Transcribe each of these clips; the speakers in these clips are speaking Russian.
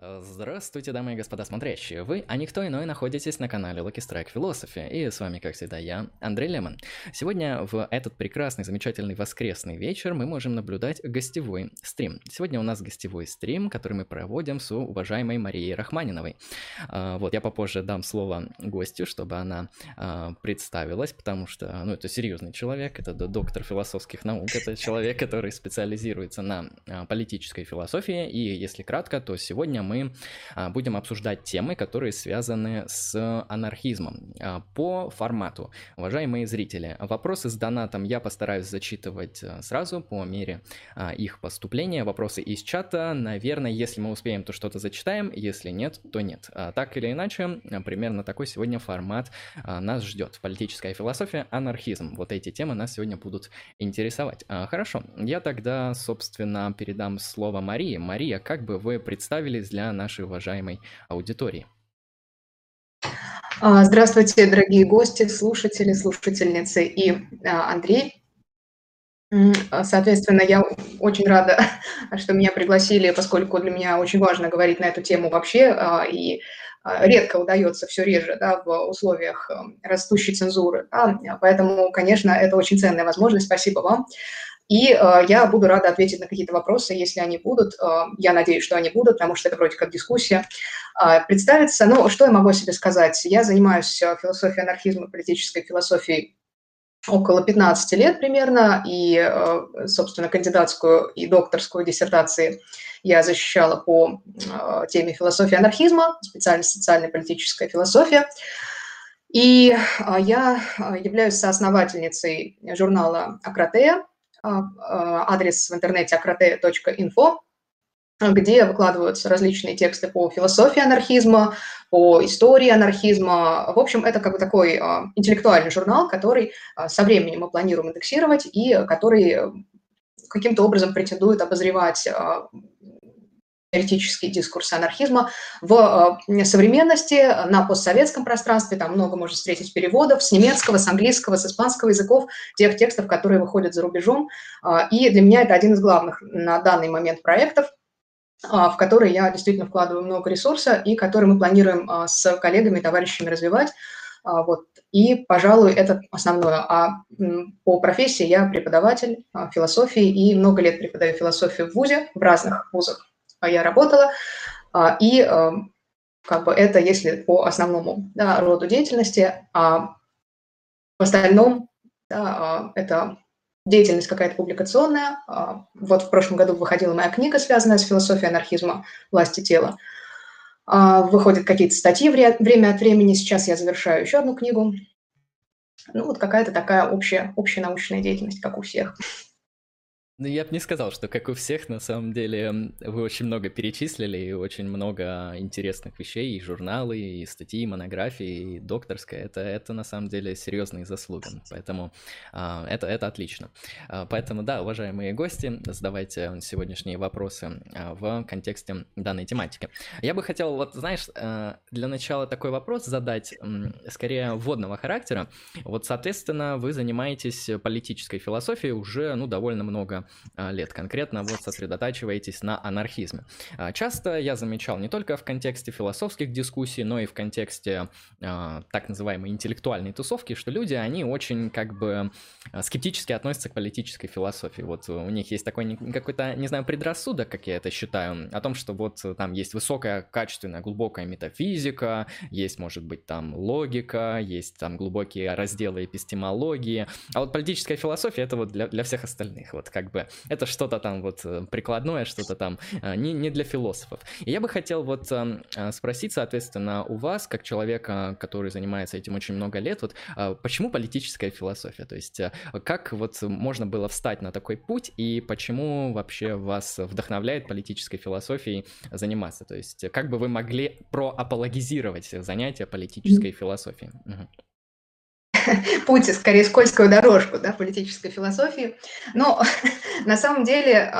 Здравствуйте, дамы и господа смотрящие, вы, а никто иной, находитесь на канале Lucky Strike Philosophy, и с вами, как всегда, я, Андрей Лемон. Сегодня в этот прекрасный, замечательный воскресный вечер мы можем наблюдать гостевой стрим. Сегодня у нас гостевой стрим, который мы проводим с уважаемой Марией Рахманиновой. Вот, я попозже дам слово гостю, чтобы она представилась, потому что, ну, это серьезный человек, это доктор философских наук, это человек, который специализируется на политической философии, и, если кратко, то сегодня мы будем обсуждать темы, которые связаны с анархизмом. По формату, уважаемые зрители, вопросы с донатом я постараюсь зачитывать сразу по мере их поступления. Вопросы из чата, наверное, если мы успеем, то что-то зачитаем, если нет, то нет. Так или иначе, примерно такой сегодня формат нас ждет. Политическая философия, анархизм. Вот эти темы нас сегодня будут интересовать. Хорошо, я тогда, собственно, передам слово Марии. Мария, как бы вы представились для нашей уважаемой аудитории? Здравствуйте, дорогие гости, слушатели, слушательницы и Андрей. Соответственно, я очень рада, что меня пригласили, поскольку для меня очень важно говорить на эту тему вообще, и редко удается, все реже, да, в условиях растущей цензуры. Да, поэтому, конечно, это очень ценная возможность. Спасибо вам. И я буду рада ответить на какие-то вопросы, если они будут. Я надеюсь, что они будут, потому что это вроде как дискуссия. Представиться, ну, что я могу себе сказать? Я занимаюсь философией анархизма, политической философией около 15 лет примерно, и, собственно, кандидатскую и докторскую диссертации я защищала по теме философии анархизма, специальность социально-политическая философия. И я являюсь соосновательницей журнала «Акратия», адрес в интернете akrote.info, где выкладываются различные тексты по философии анархизма, по истории анархизма. В общем, это как бы такой интеллектуальный журнал, который со временем мы планируем индексировать и который каким-то образом претендует обозревать теоретические дискурсы анархизма в современности, на постсоветском пространстве. Там много можно встретить переводов с немецкого, с английского, с испанского языков, тех текстов, которые выходят за рубежом. И для меня это один из главных на данный момент проектов, в который я действительно вкладываю много ресурса и который мы планируем с коллегами, товарищами развивать. Вот. И, пожалуй, это основное. А по профессии я преподаватель философии и много лет преподаю философию в вузе, в разных вузах. Я работала, и как бы это если по основному, да, роду деятельности, а в остальном, да, это деятельность какая-то публикационная. Вот в прошлом году выходила моя книга, связанная с философией анархизма «Власть и тело». Выходят какие-то статьи время от времени, сейчас я завершаю еще одну книгу. Ну вот какая-то такая общая научная деятельность, как у всех. Ну, я бы не сказал, что как у всех, на самом деле, вы очень много перечислили, и очень много интересных вещей, и журналы, и статьи, и монографии, и докторская, это на самом деле серьезные заслуги, поэтому это отлично. Поэтому, да, уважаемые гости, задавайте сегодняшние вопросы в контексте данной тематики. Я бы хотел, вот, знаешь, для начала такой вопрос задать, скорее, вводного характера. Вот, соответственно, вы занимаетесь политической философией уже, ну, довольно много лет, конкретно вот сосредотачиваетесь на анархизме. Часто я замечал не только в контексте философских дискуссий, но и в контексте так называемой интеллектуальной тусовки, что люди, они очень как бы скептически относятся к политической философии. Вот у них есть такой какой-то, не знаю, предрассудок, как я это считаю, о том, что вот там есть высокая, качественная, глубокая метафизика, есть, может быть, там логика, есть там глубокие разделы эпистемологии, а вот политическая философия — это вот для всех остальных, вот как бы это что-то там вот прикладное, что-то там не для философов. И я бы хотел вот спросить, соответственно, у вас, как человека, который занимается этим очень много лет, вот почему политическая философия? То есть как вот можно было встать на такой путь и почему вообще вас вдохновляет политической философией заниматься? То есть как бы вы могли проапологизировать занятия политической философией? Путь, скорее, скользкую дорожку, да, политической философии. Но на самом деле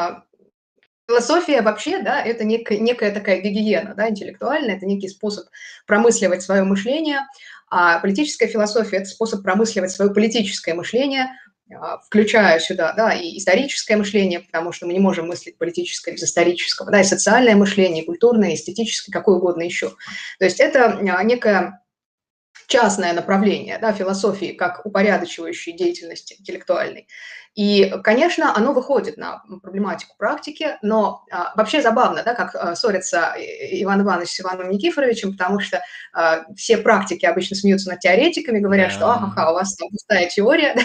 философия вообще, да, это некая такая гигиена, да, интеллектуальная, это некий способ промысливать свое мышление, а политическая философия – это способ промысливать свое политическое мышление, включая сюда, да, и историческое мышление, потому что мы не можем мыслить политическое без исторического, да, и социальное мышление, и культурное, и эстетическое, какое угодно еще. То есть это некое частное направление, да, философии как упорядочивающей деятельности интеллектуальной. И, конечно, оно выходит на проблематику практики, но вообще забавно, да, как ссорятся Иван Иванович с Иваном Никифоровичем, потому что все практики обычно смеются над теоретиками, говорят, что «Ахаха, у вас там пустая теория», да?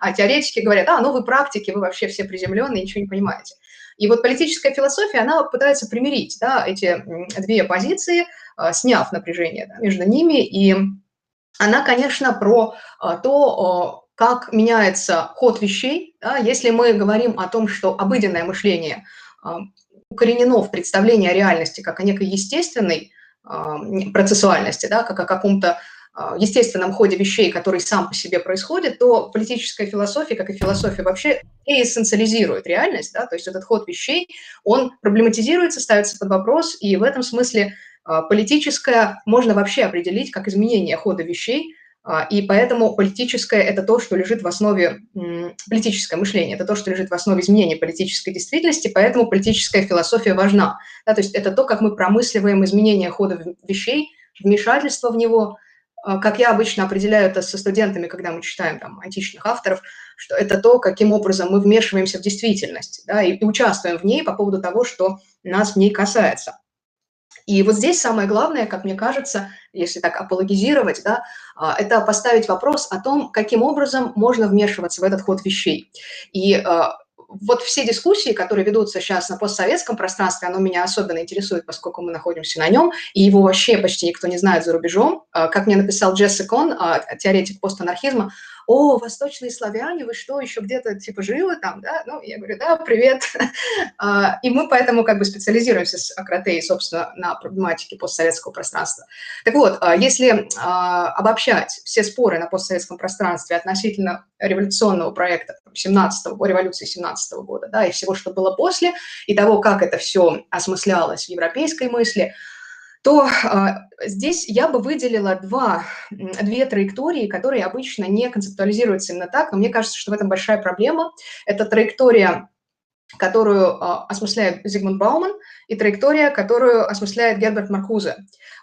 А теоретики говорят «ну вы практики, вы вообще все приземленные, ничего не понимаете». И вот политическая философия, она пытается примирить, да, эти две позиции, сняв напряжение, да, между ними, и она, конечно, про то, как меняется ход вещей. Да, если мы говорим о том, что обыденное мышление укоренено в представлении о реальности как о некой естественной процессуальности, да, как о каком-то естественном ходе вещей, который сам по себе происходит, то политическая философия, как и философия вообще, эссенциализирует реальность. Да, то есть этот ход вещей, он проблематизируется, ставится под вопрос, и в этом смысле политическое можно вообще определить как изменение хода вещей, и поэтому политическое – это то, что лежит в основе, политическое мышление – это то, что лежит в основе изменения политической действительности, поэтому политическая философия важна. Да, то есть это то, как мы промысливаем изменение хода вещей, вмешательство в него. Как я обычно определяю это со студентами, когда мы читаем там античных авторов, что это то, каким образом мы вмешиваемся в действительность, да, и участвуем в ней по поводу того, что нас в ней касается. И вот здесь самое главное, как мне кажется, если так апологизировать, да, это поставить вопрос о том, каким образом можно вмешиваться в этот ход вещей. И вот все дискуссии, которые ведутся сейчас на постсоветском пространстве, оно меня особенно интересует, поскольку мы находимся на нем, и его вообще почти никто не знает за рубежом. Как мне написал Джесси Кон, теоретик постанархизма, «О, восточные славяне, вы что, еще где-то типа живы там, да?» Ну, я говорю, да, привет. И мы поэтому как бы специализируемся с Акратеей, собственно, на проблематике постсоветского пространства. Так вот, если обобщать все споры на постсоветском пространстве относительно революционного проекта 17-го, революции 17-го года, да, и всего, что было после, и того, как это все осмыслялось в европейской мысли, то здесь я бы выделила две траектории, которые обычно не концептуализируются именно так, но мне кажется, что в этом большая проблема. Это траектория, которую осмысляет Зигмунд Бауман, и траектория, которую осмысляет Герберт Маркузе.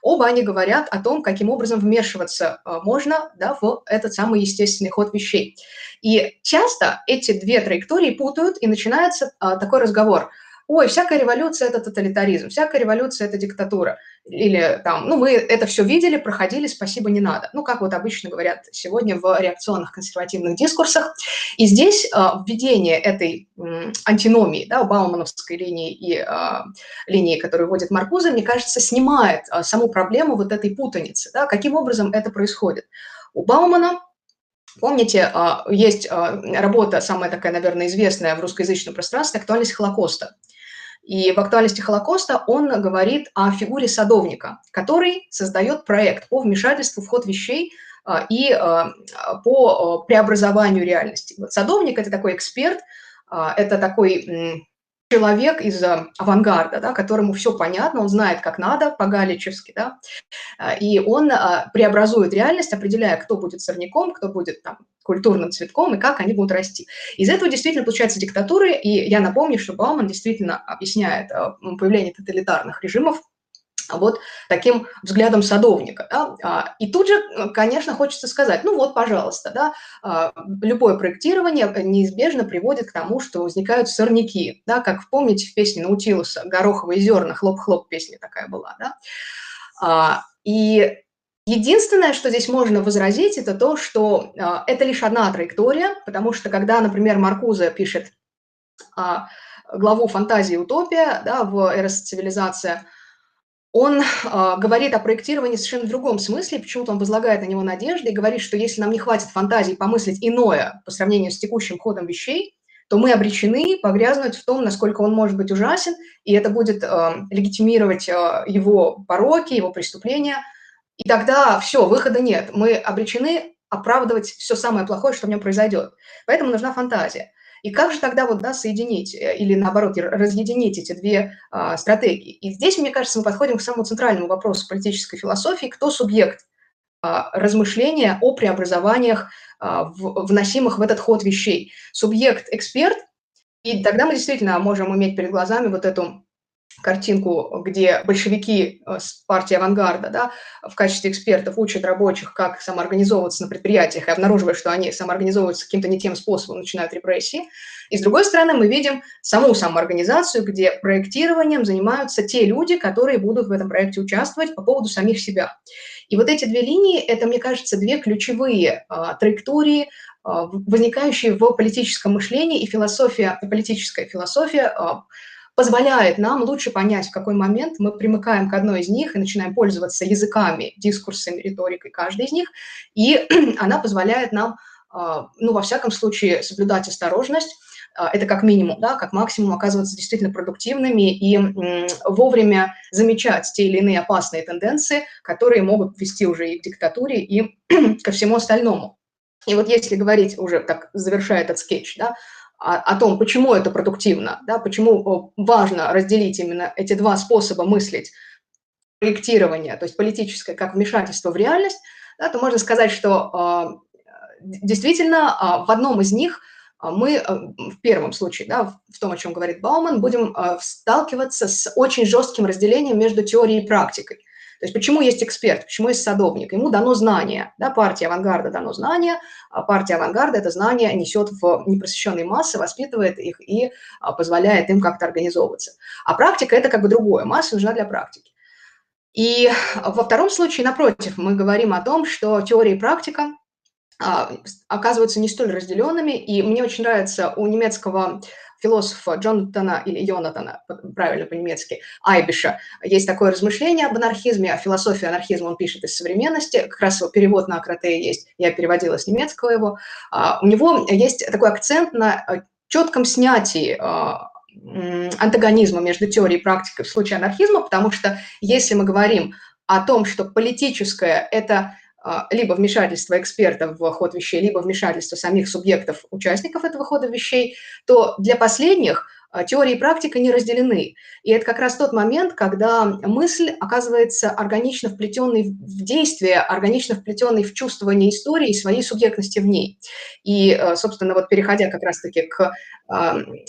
Оба они говорят о том, каким образом вмешиваться можно, да, в этот самый естественный ход вещей. И часто эти две траектории путают, и начинается такой разговор – «Ой, всякая революция – это тоталитаризм, всякая революция – это диктатура». Или там, ну, мы это все видели, проходили, спасибо, не надо. Ну, как вот обычно говорят сегодня в реакционных консервативных дискурсах. И здесь введение этой антиномии, да, баумановской линии и линии, которую вводит Маркузе, мне кажется, снимает саму проблему вот этой путаницы. Да, каким образом это происходит? У Баумана, помните, есть работа, самая такая, наверное, известная в русскоязычном пространстве «Актуальность Холокоста». И в «Актуальности Холокоста» он говорит о фигуре садовника, который создает проект по вмешательству в ход вещей и по преобразованию реальности. Вот садовник – это такой эксперт, это такой человек из авангарда, да, которому все понятно, он знает, как надо, по-галичевски, да, и он преобразует реальность, определяя, кто будет сорняком, кто будет там культурным цветком и как они будут расти. Из этого действительно получаются диктатуры, и я напомню, что Бауман действительно объясняет появление тоталитарных режимов вот таким взглядом садовника. Да? И тут же, конечно, хочется сказать, ну вот, пожалуйста, да, любое проектирование неизбежно приводит к тому, что возникают сорняки. Да? Как помните в песне Наутилуса «Гороховые зерна», хлоп-хлоп песня такая была. Да? И единственное, что здесь можно возразить, это то, что это лишь одна траектория, потому что когда, например, Маркузе пишет главу «Фантазия и утопия», да, в «Эрос цивилизация», он говорит о проектировании совершенно в другом смысле, почему-то он возлагает на него надежды и говорит, что если нам не хватит фантазии помыслить иное по сравнению с текущим ходом вещей, то мы обречены погрязнуть в том, насколько он может быть ужасен, и это будет легитимировать его пороки, его преступления. И тогда все, выхода нет. Мы обречены оправдывать все самое плохое, что в нем произойдет. Поэтому нужна фантазия. И как же тогда вот, да, соединить или, наоборот, разъединить эти две стратегии? И здесь, мне кажется, мы подходим к самому центральному вопросу политической философии – кто субъект размышления о преобразованиях, вносимых в этот ход вещей. Субъект-эксперт, и тогда мы действительно можем иметь перед глазами вот эту картинку, где большевики с партии авангарда, да, в качестве экспертов учат рабочих, как самоорганизовываться на предприятиях, и обнаруживают, что они самоорганизовываются каким-то не тем способом, начинают репрессии. И с другой стороны мы видим саму самоорганизацию, где проектированием занимаются те люди, которые будут в этом проекте участвовать по поводу самих себя. И вот эти две линии, это, мне кажется, две ключевые траектории, возникающие в политическом мышлении, и философия, политическая философия позволяет нам лучше понять, в какой момент мы примыкаем к одной из них и начинаем пользоваться языками, дискурсами, риторикой каждой из них, и она позволяет нам, ну, во всяком случае, соблюдать осторожность, это как минимум, да, как максимум оказываться действительно продуктивными и вовремя замечать те или иные опасные тенденции, которые могут вести уже и к диктатуре, и ко всему остальному. И вот если говорить уже, как завершая этот скетч, да, о том, почему это продуктивно, да, почему важно разделить именно эти два способа мыслить, проектирование, то есть политическое, как вмешательство в реальность, да, то можно сказать, что действительно в одном из них мы, в первом случае, да, в том, о чем говорит Бауман, будем сталкиваться с очень жестким разделением между теорией и практикой. То есть почему есть эксперт, почему есть садовник? Ему дано знание, да, партии авангарда дано знание, партия авангарда это знание несет в непросвещенные массы, воспитывает их и позволяет им как-то организовываться. А практика – это как бы другое, масса нужна для практики. И во втором случае, напротив, мы говорим о том, что теория и практика оказываются не столь разделенными, и мне очень нравится у немецкого философа Джонатана или Йонатана, правильно по-немецки, Айбиша, есть такое размышление об анархизме, о философии анархизма он пишет из современности, как раз перевод на Акратия есть, я переводила с немецкого его. У него есть такой акцент на четком снятии антагонизма между теорией и практикой в случае анархизма, потому что если мы говорим о том, что политическое – это либо вмешательство экспертов в ход вещей, либо вмешательство самих субъектов, участников этого хода вещей, то для последних теория и практика не разделены. И это как раз тот момент, когда мысль оказывается органично вплетенной в действие, органично вплетенной в чувствование истории и своей субъектности в ней. И, собственно, вот переходя как раз-таки к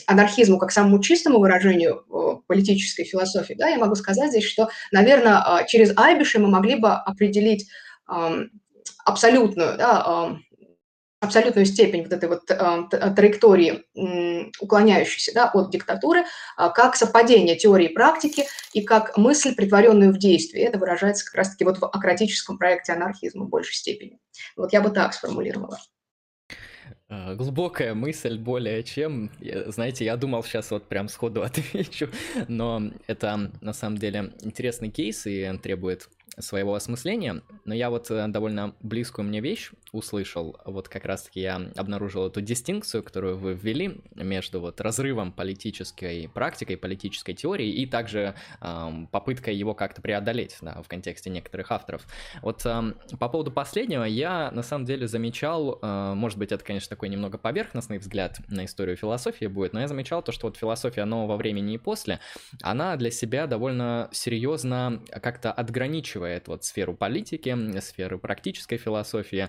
анархизму как самому чистому выражению политической философии, да, я могу сказать здесь, что, наверное, через Айбиша мы могли бы определить абсолютную, да, абсолютную степень вот этой вот траектории, уклоняющейся, да, от диктатуры, как совпадение теории и практики и как мысль, притворенную в действие. Это выражается как раз-таки вот в акратическом проекте анархизма в большей степени. Вот я бы так сформулировала. Глубокая мысль более чем. Знаете, я думал сейчас вот прям сходу отвечу, но это на самом деле интересный кейс и требует своего осмысления, но я вот довольно близкую мне вещь услышал, вот как раз-таки я обнаружил эту дистинкцию, которую вы ввели между вот разрывом политической практикой, политической теории и также попыткой его как-то преодолеть, да, в контексте некоторых авторов. Вот по поводу последнего я на самом деле замечал, может быть это, конечно, такой немного поверхностный взгляд на историю философии будет, но я замечал то, что вот философия нового времени и после, она для себя довольно серьезно как-то отграничивает вот сферу политики, сферу практической философии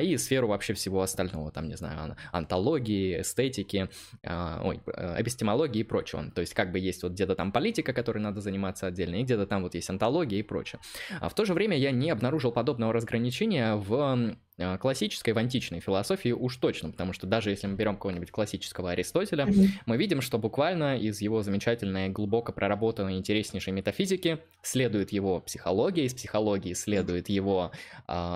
и сферу вообще всего остального, там, не знаю, онтологии, эстетики, эпистемологии и прочего. То есть как бы есть вот где-то там политика, которой надо заниматься отдельно, и где-то там вот есть онтология и прочее. А в то же время я не обнаружил подобного разграничения в классической, в античной философии уж точно, потому что даже если мы берем какого-нибудь классического Аристотеля, мы видим, что буквально из его замечательной, глубоко проработанной, интереснейшей метафизики следует его психология, из психологии следует его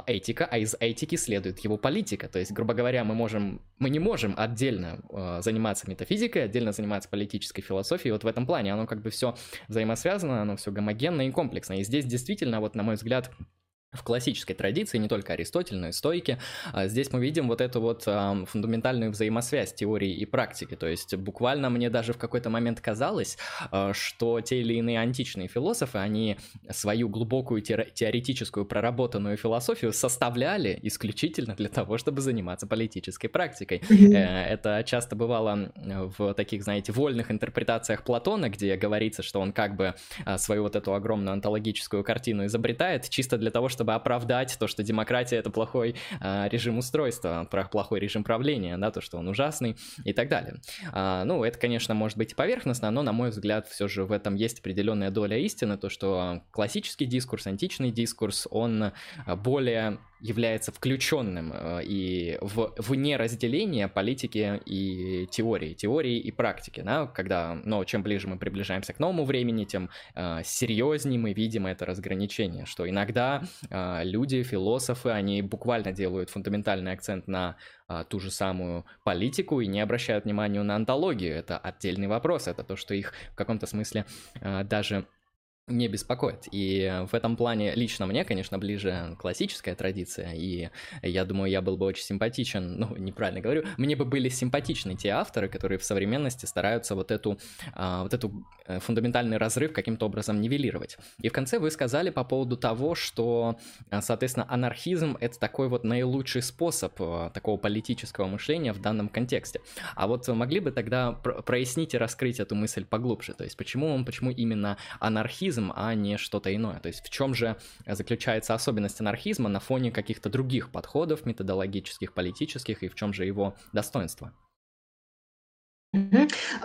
этика, а из этики следует его политика. То есть, грубо говоря, мы не можем отдельно заниматься метафизикой, отдельно заниматься политической философией. Вот в этом плане оно как бы все взаимосвязано, оно все гомогенно и комплексно. И здесь действительно, вот на мой взгляд, в классической традиции, не только Аристотель, но и стойки, здесь мы видим вот эту вот фундаментальную взаимосвязь теории и практики. То есть буквально мне даже в какой-то момент казалось, что те или иные античные философы, они свою глубокую теоретическую проработанную философию составляли исключительно для того, чтобы заниматься политической практикой. Это часто бывало в таких, знаете, вольных интерпретациях Платона, где говорится, что он как бы свою вот эту огромную онтологическую картину изобретает чисто для того, чтобы чтобы оправдать то, что демократия — это плохой режим устройства, плохой режим правления, да, то, что он ужасный и так далее. Ну, это, конечно, может быть и поверхностно, но, на мой взгляд, все же в этом есть определенная доля истины, то, что классический дискурс, античный дискурс, он более является включенным и вне разделения политики и теории и практики, да, когда, но чем ближе мы приближаемся к новому времени, тем серьезнее мы видим это разграничение, что иногда люди, философы, они буквально делают фундаментальный акцент на ту же самую политику и не обращают внимания на онтологию, это отдельный вопрос, это то, что их в каком-то смысле даже не беспокоит. И в этом плане лично мне, конечно, ближе классическая традиция, и я думаю, я был бы очень симпатичен, ну, неправильно говорю, мне бы были симпатичны те авторы, которые в современности стараются вот эту фундаментальный разрыв каким-то образом нивелировать. И в конце вы сказали по поводу того, что, соответственно, анархизм — это такой вот наилучший способ такого политического мышления в данном контексте. А вот могли бы тогда прояснить и раскрыть эту мысль поглубже, то есть почему именно анархизм, а не что-то иное. То есть в чем же заключается особенность анархизма на фоне каких-то других подходов методологических, политических, и в чем же его достоинство?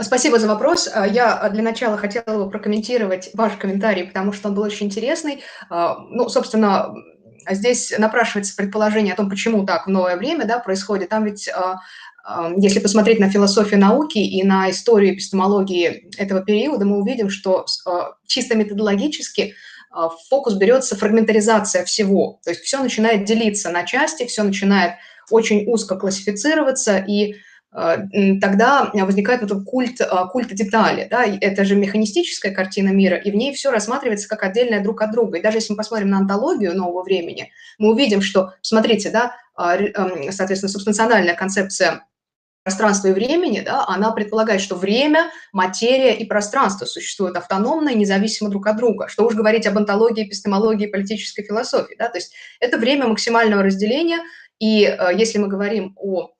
Спасибо за вопрос. Я для начала хотела бы прокомментировать ваш комментарий, потому что он был очень интересный. Ну, собственно, здесь напрашивается предположение о том, почему так в новое время, да, происходит. Там ведь, если посмотреть на философию науки и на историю эпистемологии этого периода, мы увидим, что чисто методологически в фокус берется фрагментаризация всего. То есть все начинает делиться на части, все начинает очень узко классифицироваться, и тогда возникает вот этот культ детали. Да? Это же механистическая картина мира, и в ней все рассматривается как отдельное друг от друга. И даже если мы посмотрим на онтологию нового времени, мы увидим, что, смотрите, да, соответственно, субстанциональная концепция пространства и времени, да, она предполагает, что время, материя и пространство существуют автономно и независимо друг от друга. Что уж говорить об онтологии, эпистемологии, политической философии. Да? То есть это время максимального разделения, и если мы говорим о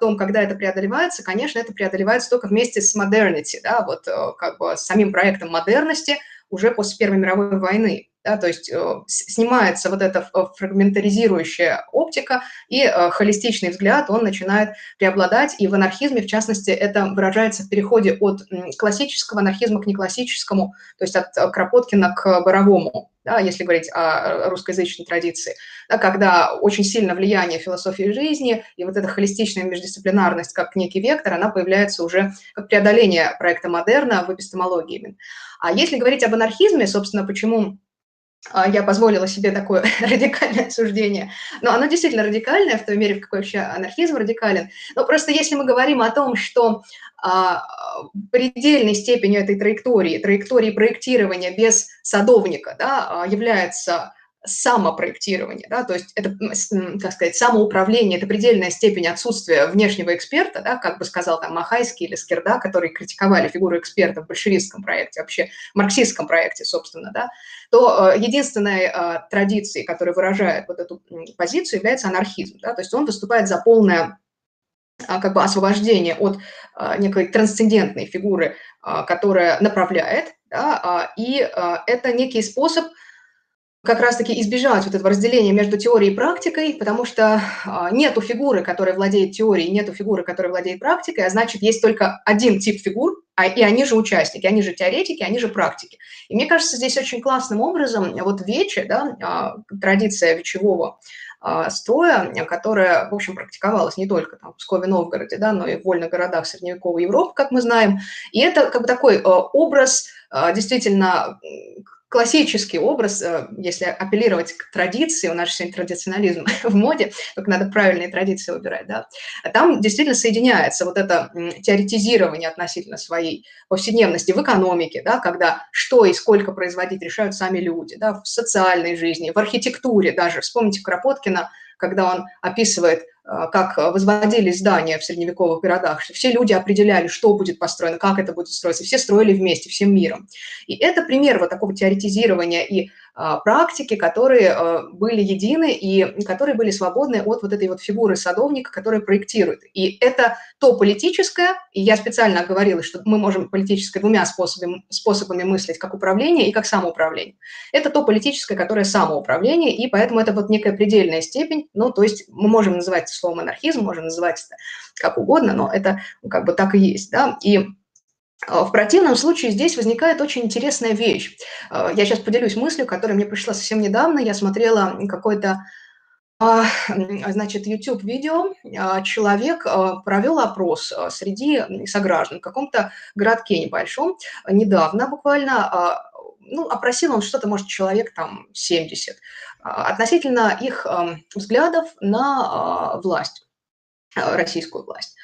том, когда это преодолевается, конечно, это преодолевается только вместе с модернити, да, вот как бы с самим проектом модерности уже после Первой мировой войны. Да, то есть снимается вот эта фрагментаризирующая оптика, и холистичный взгляд, он начинает преобладать, и в анархизме, в частности, это выражается в переходе от классического анархизма к неклассическому, то есть от Кропоткина к Боровому, да, если говорить о русскоязычной традиции, да, когда очень сильно влияние философии жизни и вот эта холистичная междисциплинарность как некий вектор, она появляется уже как преодоление проекта модерна в эпистемологии именно. А если говорить об анархизме, собственно, почему я позволила себе такое радикальное суждение. Но оно действительно радикальное в той мере, в какой вообще анархизм радикален. Но просто если мы говорим о том, что предельной степенью этой траектории проектирования без садовника, да, является самопроектирование, да, то есть это, как сказать, самоуправление, это предельная степень отсутствия внешнего эксперта, да, как бы сказал там Махайский или Скирда, которые критиковали фигуру эксперта в большевистском проекте, вообще марксистском проекте, собственно, да, то единственной традицией, которая выражает вот эту позицию, является анархизм, да, то есть он выступает за полное как бы освобождение от некой трансцендентной фигуры, которая направляет, да, и это некий способ как раз-таки избежать вот этого разделения между теорией и практикой, потому что нету фигуры, которая владеет теорией, нету фигуры, которая владеет практикой, а значит, есть только один тип фигур, и они же участники, они же теоретики, они же практики. И мне кажется, здесь очень классным образом вот вече, да, традиция вечевого строя, которая, в общем, практиковалась не только там в Пскове, Новгороде, да, но и в вольных городах средневековой Европы, как мы знаем. И это как бы такой образ действительно классический образ, если апеллировать к традиции, у нас же сегодня традиционализм в моде, только надо правильные традиции выбирать, да, там действительно соединяется вот это теоретизирование относительно своей повседневности в экономике, да, когда что и сколько производить решают сами люди, да, в социальной жизни, в архитектуре даже. Вспомните Кропоткина, когда он описывает, как возводились здания в средневековых городах, что все люди определяли, что будет построено, как это будет строиться, все строили вместе, всем миром. И это пример вот такого теоретизирования и практики, которые были едины и которые были свободны от вот этой вот фигуры садовника, которая проектирует. И это то политическое, и я специально оговорилась, что мы можем политическое двумя способами мыслить, как управление и как самоуправление. Это то политическое, которое самоуправление, и поэтому это вот некая предельная степень, ну, то есть мы можем называть это словом анархизм, можем называть это как угодно, но это как бы так и есть, да, и в противном случае здесь возникает очень интересная вещь. Я сейчас поделюсь мыслью, которая мне пришла совсем недавно. Я смотрела какое-то, значит, YouTube-видео. Человек провел опрос среди сограждан в каком-то городке небольшом. Недавно буквально, ну, опросил он что-то, может, человек там 70, относительно их взглядов на власть. Российскую власть.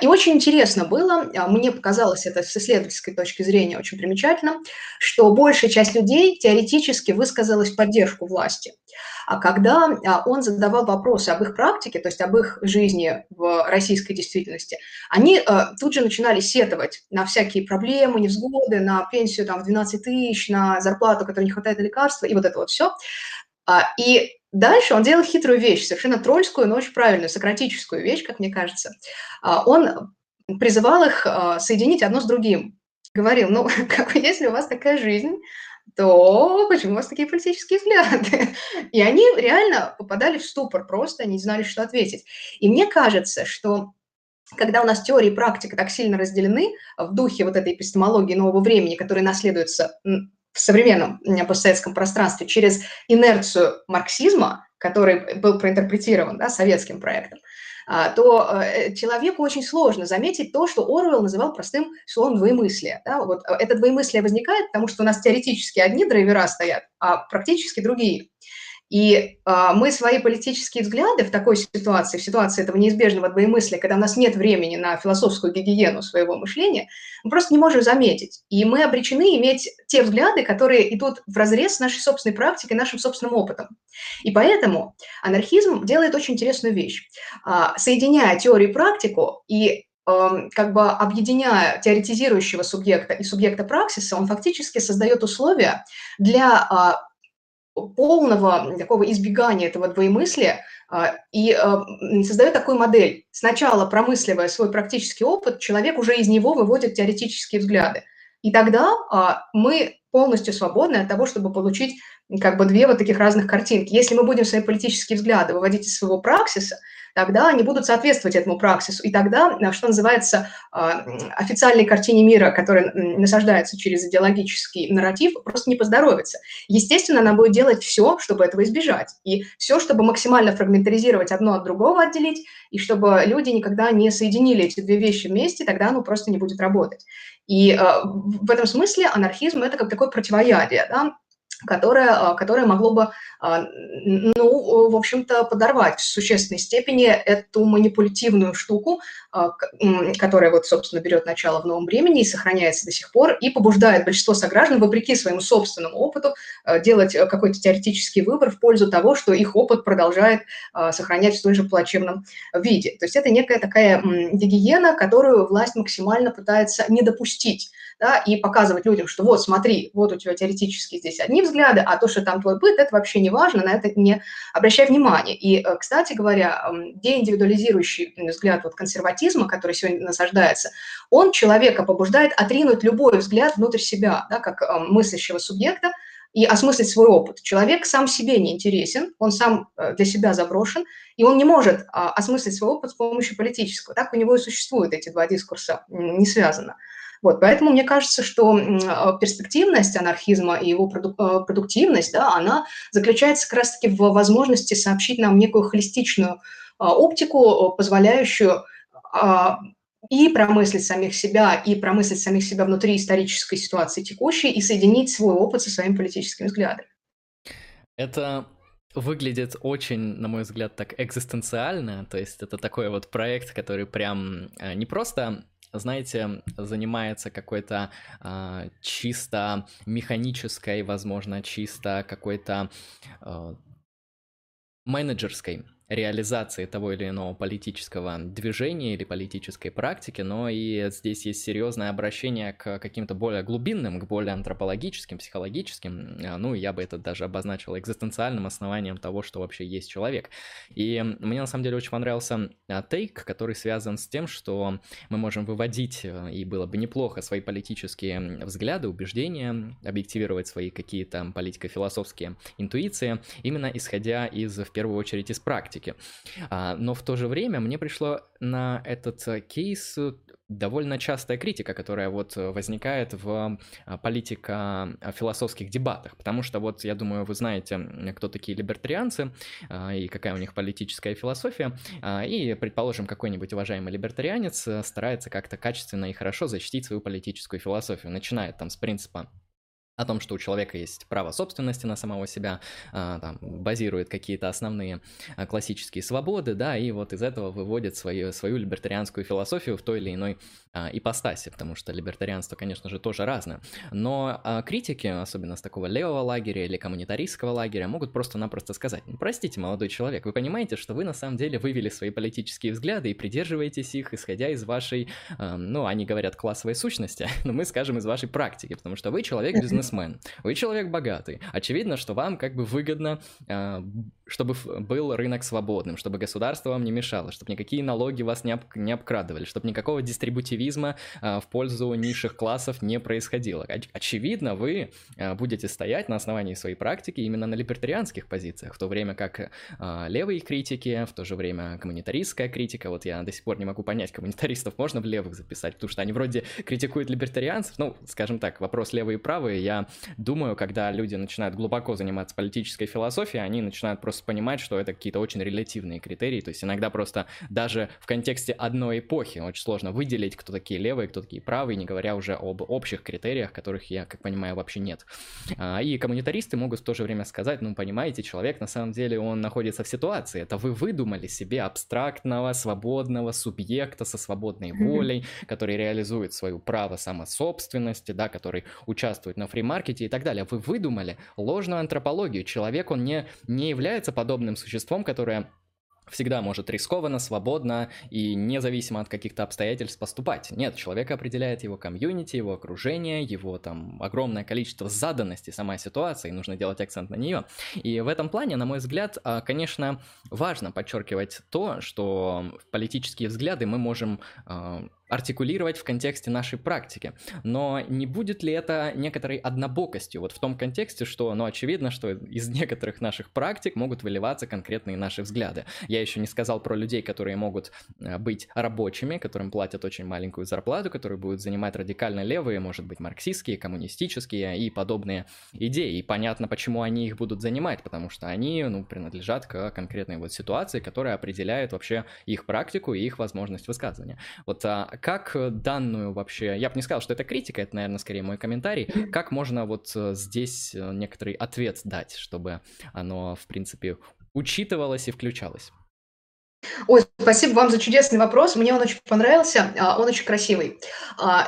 И очень интересно было, мне показалось это с исследовательской точки зрения очень примечательно, что большая часть людей теоретически высказалась в поддержку власти. А когда он задавал вопросы об их практике, то есть об их жизни в российской действительности, они тут же начинали сетовать на всякие проблемы, невзгоды, на пенсию там, в 12 тысяч, на зарплату, которой не хватает на лекарства, и вот это вот все. И дальше он делал хитрую вещь, совершенно трольскую, но очень правильную, сократическую вещь, как мне кажется. Он призывал их соединить одно с другим. Говорил, ну, как, если у вас такая жизнь, то почему у вас такие политические взгляды? И они реально попадали в ступор просто, они не знали, что ответить. И мне кажется, что когда у нас теория и практика так сильно разделены в духе вот этой эпистемологии нового времени, которая наследуется в современном постсоветском пространстве через инерцию марксизма, который был проинтерпретирован, да, советским проектом, то человеку очень сложно заметить то, что Оруэлл называл простым словом двоемыслия. Да? Вот это двоемыслие возникает, потому что у нас теоретически одни драйвера стоят, а практически другие. И мы свои политические взгляды в такой ситуации, в ситуации этого неизбежного двоемыслия, когда у нас нет времени на философскую гигиену своего мышления, мы просто не можем заметить. И мы обречены иметь те взгляды, которые идут вразрез с нашей собственной практикой, нашим собственным опытом. И поэтому анархизм делает очень интересную вещь. Соединяя теорию и практику и как бы объединяя теоретизирующего субъекта и субъекта праксиса, он фактически создает условия для полного такого избегания этого двоемыслия и создает такую модель. Сначала, промысливая свой практический опыт, человек уже из него выводит теоретические взгляды. И тогда мы полностью свободны от того, чтобы получить как бы две вот таких разных картинки. Если мы будем свои политические взгляды выводить из своего праксиса, тогда они будут соответствовать этому праксису. И тогда, что называется, официальной картине мира, которая насаждается через идеологический нарратив, просто не поздоровится. Естественно, она будет делать все, чтобы этого избежать. И все, чтобы максимально фрагментаризировать одно от другого, отделить, и чтобы люди никогда не соединили эти две вещи вместе, тогда оно просто не будет работать. И в этом смысле анархизм – это как такое противоядие, да? Которое могло бы, ну, в общем-то, подорвать в существенной степени эту манипулятивную штуку, которая, вот, собственно, берет начало в новом времени и сохраняется до сих пор, и побуждает большинство сограждан, вопреки своему собственному опыту, делать какой-то теоретический выбор в пользу того, что их опыт продолжает сохранять в том же плачевном виде. То есть это некая такая гигиена, которую власть максимально пытается не допустить, да, и показывать людям, что вот, смотри, вот у тебя теоретически здесь одни взгляды, а то, что там твой быт, это вообще не важно, на это не обращай внимания. И, кстати говоря, деиндивидуализирующий взгляд вот консерватизма, который сегодня насаждается, он человека побуждает отринуть любой взгляд внутрь себя, да, как мыслящего субъекта, и осмыслить свой опыт. Человек сам себе не интересен, он сам для себя заброшен, и он не может осмыслить свой опыт с помощью политического. Так у него и существуют эти два дискурса, не связаны. Вот, поэтому мне кажется, что перспективность анархизма и его продуктивность, да, она заключается как раз-таки в возможности сообщить нам некую холистичную оптику, позволяющую и промыслить самих себя, внутри исторической ситуации текущей, и соединить свой опыт со своим политическим взглядом. Это выглядит очень, на мой взгляд, так экзистенциально, то есть это такой вот проект, который прям не просто, знаете, занимается какой-то чисто механической, возможно, чисто какой-то менеджерской реализации того или иного политического движения или политической практики, но и здесь есть серьезное обращение к каким-то более глубинным, к более антропологическим, психологическим, ну, я бы это даже обозначил экзистенциальным основанием того, что вообще есть человек. И мне на самом деле очень понравился тейк, который связан с тем, что мы можем выводить, и было бы неплохо, свои политические взгляды, убеждения, объективировать свои какие-то политико-философские интуиции, именно исходя из, в первую очередь, из практики. Но в то же время мне пришло на этот кейс довольно частая критика, которая вот возникает в политико-философских дебатах, потому что вот, я думаю, вы знаете, кто такие либертарианцы и какая у них политическая философия, и, предположим, какой-нибудь уважаемый либертарианец старается как-то качественно и хорошо защитить свою политическую философию, начинает там с принципа о том, что у человека есть право собственности на самого себя, там, базирует какие-то основные классические свободы, да, и вот из этого выводит свою либертарианскую философию в той или иной ипостаси, потому что либертарианство, конечно же, тоже разное. Но критики, особенно с такого левого лагеря или коммунитаристского лагеря, могут просто-напросто сказать: простите, молодой человек, вы понимаете, что вы на самом деле вывели свои политические взгляды и придерживаетесь их, исходя из вашей, ну, они говорят, классовой сущности, но мы скажем, из вашей практики, потому что вы человек-бизнесмен, вы человек богатый. Очевидно, что вам как бы выгодно, чтобы был рынок свободным, чтобы государство вам не мешало, чтобы никакие налоги вас не обкрадывали, чтобы никакого дистрибутивизма в пользу низших классов не происходило. Очевидно, вы будете стоять на основании своей практики именно на либертарианских позициях, в то время как левые критики, в то же время коммунитаристская критика. Вот я до сих пор не могу понять, коммунитаристов можно в левых записать, потому что они вроде критикуют либертарианцев. Ну, скажем так, вопрос левые и правые. Я думаю, когда люди начинают глубоко заниматься политической философией, они начинают просто понимать, что это какие-то очень релятивные критерии, то есть иногда просто даже в контексте одной эпохи очень сложно выделить, кто такие левые, кто такие правые, не говоря уже об общих критериях, которых, я как понимаю, вообще нет. И коммунитаристы могут в то же время сказать: ну, понимаете, человек на самом деле он находится в ситуации, это вы выдумали себе абстрактного, свободного субъекта со свободной волей, который реализует свое право самособственности, да, который участвует на фримаркете и так далее. Вы выдумали ложную антропологию. Человек, он не является подобным существом, которое всегда может рискованно, свободно и независимо от каких-то обстоятельств поступать. Нет, человека определяет его комьюнити, его окружение, его там огромное количество заданности, сама ситуация, и нужно делать акцент на нее. И в этом плане, на мой взгляд, конечно, важно подчеркивать то, что политические взгляды мы можем артикулировать в контексте нашей практики. Но не будет ли это некоторой однобокостью? Вот в том контексте, что, ну, очевидно, что из некоторых наших практик могут выливаться конкретные наши взгляды. Я еще не сказал про людей, которые могут быть рабочими, которым платят очень маленькую зарплату, которые будут занимать радикально левые, может быть, марксистские, коммунистические и подобные идеи. И понятно, почему они их будут занимать, потому что они, ну, принадлежат к конкретной вот ситуации, которая определяет вообще их практику и их возможность высказывания. Вот как данную вообще, я бы не сказал, что это критика, это, наверное, скорее мой комментарий, как можно вот здесь некоторый ответ дать, чтобы оно, в принципе, учитывалось и включалось? Ой, спасибо вам за чудесный вопрос, мне он очень понравился, он очень красивый.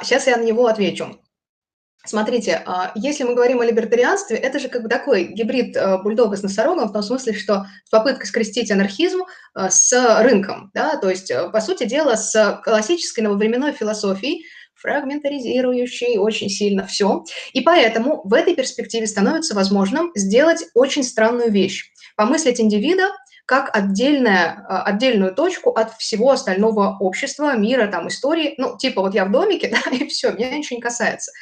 Сейчас я на него отвечу. Смотрите, если мы говорим о либертарианстве, это же как бы такой гибрид бульдога с носорогом, в том смысле, что попытка скрестить анархизм с рынком, да, то есть, по сути дела, с классической нововременной философией, фрагментаризирующей очень сильно все. И поэтому в этой перспективе становится возможным сделать очень странную вещь – помыслить индивида как отдельную точку от всего остального общества, мира, там, истории. Ну, типа вот я в домике, да, и все, меня ничего не касается.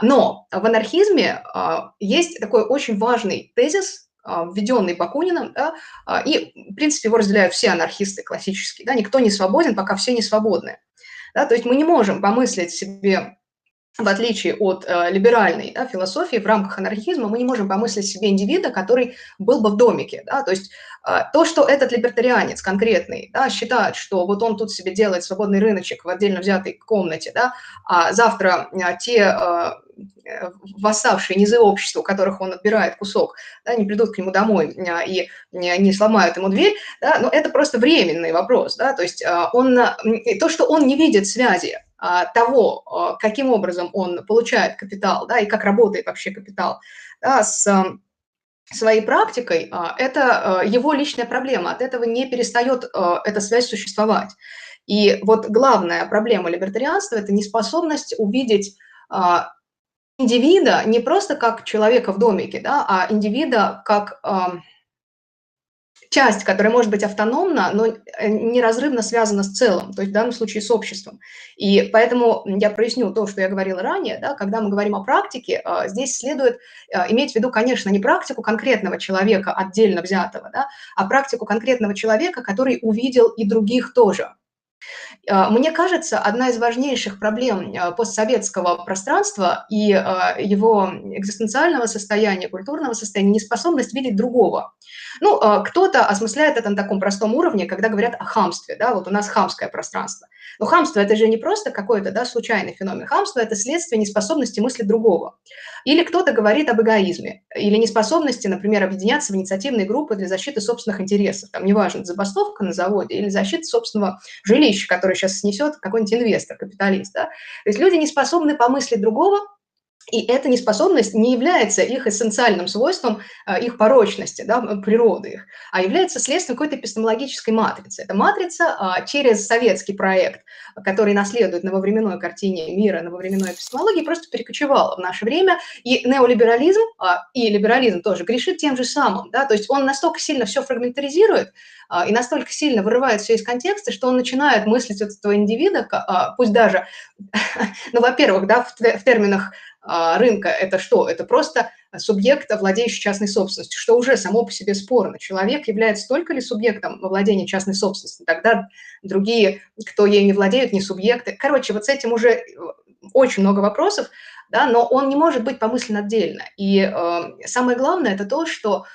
Но в анархизме есть такой очень важный тезис, введенный Бакуниным, да, и, в принципе, его разделяют все анархисты классические. Да, никто не свободен, пока все не свободны. Да, то есть мы не можем помыслить себе, в отличие от либеральной, да, философии, в рамках анархизма, мы не можем помыслить себе индивида, который был бы в домике. Да, то есть то, что этот либертарианец конкретный, да, считает, что вот он тут себе делает свободный рыночек в отдельно взятой комнате, да, а завтра те восставшие низы общества, у которых он отбирает кусок, да, не придут к нему домой и не сломают ему дверь, да, но это просто временный вопрос. Да, то есть то, что он не видит связи того, каким образом он получает капитал, да, и как работает вообще капитал, да, с своей практикой, это его личная проблема. От этого не перестает эта связь существовать. И вот главная проблема либертарианства – это неспособность увидеть индивида не просто как человека в домике, да, а индивида как часть, которая может быть автономна, но неразрывно связана с целым, то есть в данном случае с обществом. И поэтому я проясню то, что я говорила ранее, да, когда мы говорим о практике, здесь следует иметь в виду, конечно, не практику конкретного человека отдельно взятого, да, а практику конкретного человека, который увидел и других тоже. Мне кажется, одна из важнейших проблем постсоветского пространства и его экзистенциального состояния, культурного состояния – неспособность видеть другого. Ну, кто-то осмысляет это на таком простом уровне, когда говорят о хамстве, да, вот у нас хамское пространство. Но хамство – это же не просто какой-то, да, случайный феномен. Хамство – это следствие неспособности мыслить другого. Или кто-то говорит об эгоизме, или неспособности, например, объединяться в инициативные группы для защиты собственных интересов. Там, неважно, забастовка на заводе или защита собственного жилища, которое сейчас снесет какой-нибудь инвестор, капиталист. Да? То есть люди не способны помыслить другого, и эта неспособность не является их эссенциальным свойством, их порочности, да, природы их, а является следствием какой-то эпистемологической матрицы. Эта матрица через советский проект, который наследует нововременной картине мира, нововременной эпистемологии, просто перекочевала в наше время. И неолиберализм, и либерализм тоже грешит тем же самым. Да? То есть он настолько сильно все фрагментаризирует и настолько сильно вырывает все из контекста, что он начинает мыслить от этого индивида, пусть даже, ну, во-первых, да, в терминах рынка это что? Это просто субъект, владеющий частной собственностью, что уже само по себе спорно. Человек является только ли субъектом во владении частной собственностью, тогда другие, кто ей не владеют, не субъекты. Короче, вот с этим уже очень много вопросов, да, но он не может быть помыслен отдельно. И самое главное – это то, что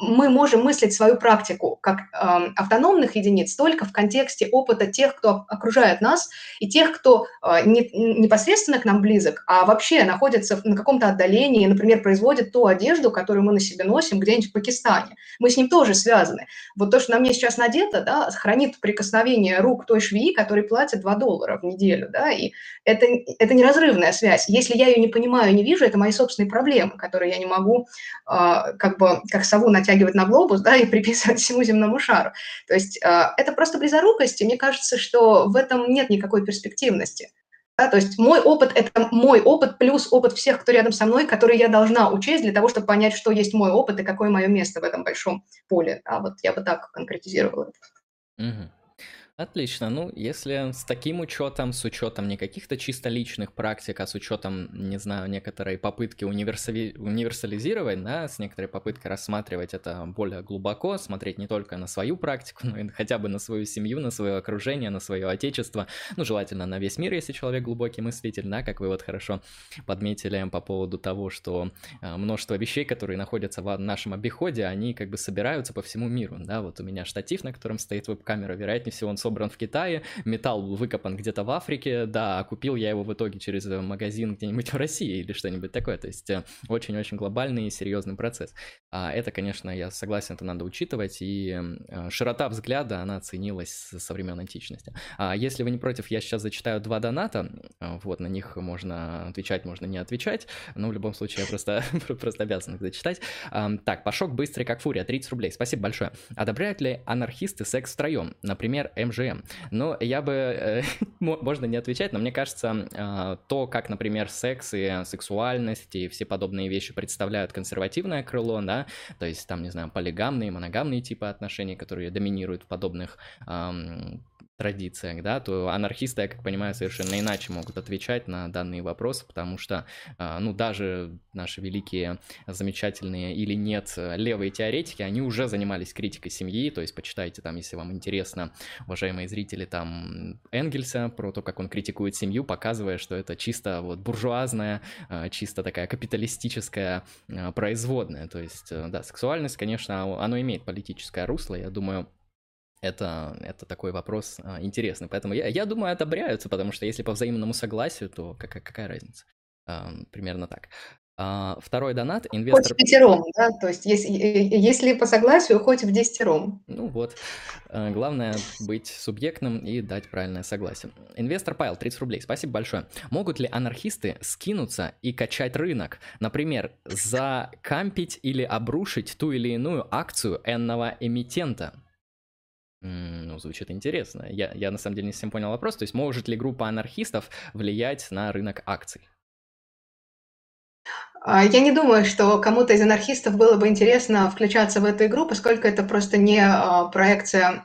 мы можем мыслить свою практику как автономных единиц только в контексте опыта тех, кто окружает нас, и тех, кто непосредственно к нам близок, а вообще находится на каком-то отдалении, например, производит ту одежду, которую мы на себе носим где-нибудь в Пакистане. Мы с ним тоже связаны. Вот то, что на мне сейчас надето, да, хранит прикосновение рук той швеи, которой платят $2 в неделю. Да, и это неразрывная связь. Если я ее не понимаю, не вижу, это мои собственные проблемы, которые я не могу как бы как сову натягивать на глобус, да, и приписывать всему земному шару. То есть это просто близорукость, и мне кажется, что в этом нет никакой перспективности. Да? То есть мой опыт – это мой опыт плюс опыт всех, кто рядом со мной, который я должна учесть для того, чтобы понять, что есть мой опыт и какое мое место в этом большом поле. Да? Вот я бы так конкретизировала это. Угу. Отлично. Ну, если с таким учетом, не каких-то чисто личных практик, а с учетом, не знаю, некоторой попытки универсализировать, да, с некоторой попыткой рассматривать это более глубоко, смотреть не только на свою практику, но и хотя бы на свою семью, на свое окружение, на свое отечество, ну, желательно на весь мир, если человек глубокий мыслитель, да, как вы вот хорошо подметили по поводу того, что множество вещей, которые находятся в нашем обиходе, они как бы собираются по всему миру, да, вот у меня штатив, на котором стоит веб-камера, вероятнее всего, он собран в Китае, металл выкопан где-то в Африке, да, а купил я его в итоге через магазин где-нибудь в России или что-нибудь такое, то есть очень-очень глобальный и серьезный процесс. Это, конечно, я согласен, это надо учитывать, и широта взгляда, она ценилась со времен античности. Если вы не против, я сейчас зачитаю 2 доната, вот, на них можно отвечать, можно не отвечать, но в любом случае я просто обязан их зачитать. Так, Пашок быстрый как фурия, 30 рублей, спасибо большое. Одобряют ли анархисты секс втроем? Например, МЖМ. Ну, я бы... можно не отвечать, но мне кажется, то, как, например, секс и сексуальность и все подобные вещи представляют консервативное крыло, да, то есть там, не знаю, полигамные, моногамные типы отношений, которые доминируют в подобных традициях, да, то анархисты, я как понимаю, совершенно иначе могут отвечать на данные вопросы, потому что, ну, даже наши великие, замечательные или нет левые теоретики, они уже занимались критикой семьи, то есть почитайте там, если вам интересно, уважаемые зрители, там Энгельса, про то, как он критикует семью, показывая, что это чисто вот буржуазная, чисто такая капиталистическая производная, то есть, да, сексуальность, конечно, она имеет политическое русло, я думаю, это такой вопрос интересный, поэтому я думаю, одобряются, потому что если по взаимному согласию, то какая разница? Примерно так. Второй донат. Инвестор... Хоть в пятером, да? То есть если по согласию, хоть в десятером. Ну вот. Главное быть субъектным и дать правильное согласие. Инвестор Павел, 30 рублей. Спасибо большое. Могут ли анархисты скинуться и качать рынок? Например, закампить или обрушить ту или иную акцию энного эмитента? Ну, звучит интересно. Я на самом деле не совсем понял вопрос. То есть может ли группа анархистов влиять на рынок акций? Я не думаю, что кому-то из анархистов было бы интересно включаться в эту игру, поскольку это просто не проекция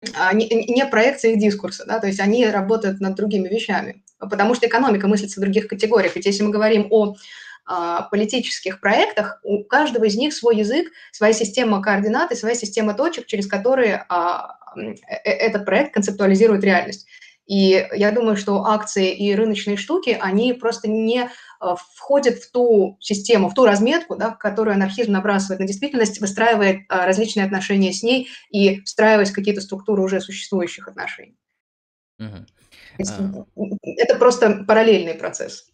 их дискурса, да? То есть они работают над другими вещами, потому что экономика мыслится в других категориях. Ведь если мы говорим о политических проектах, у каждого из них свой язык, своя система координат и своя система точек, через которые этот проект концептуализирует реальность. И я думаю, что акции и рыночные штуки, они просто не входят в ту систему, в ту разметку, да, которую анархизм набрасывает на действительность, выстраивает различные отношения с ней и встраиваясь в какие-то структуры уже существующих отношений. Это просто параллельный процесс.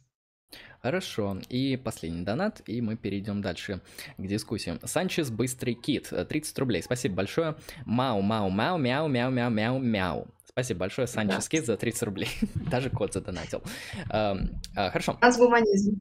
Хорошо, и последний донат, и мы перейдем дальше к дискуссии. Санчес Быстрый Кит, 30 рублей, спасибо большое. Мяу-мяу-мяу-мяу-мяу-мяу-мяу. Спасибо большое, Санчес Кит, за 30 рублей. Даже кот задонатил. Хорошо. Трансгуманизм.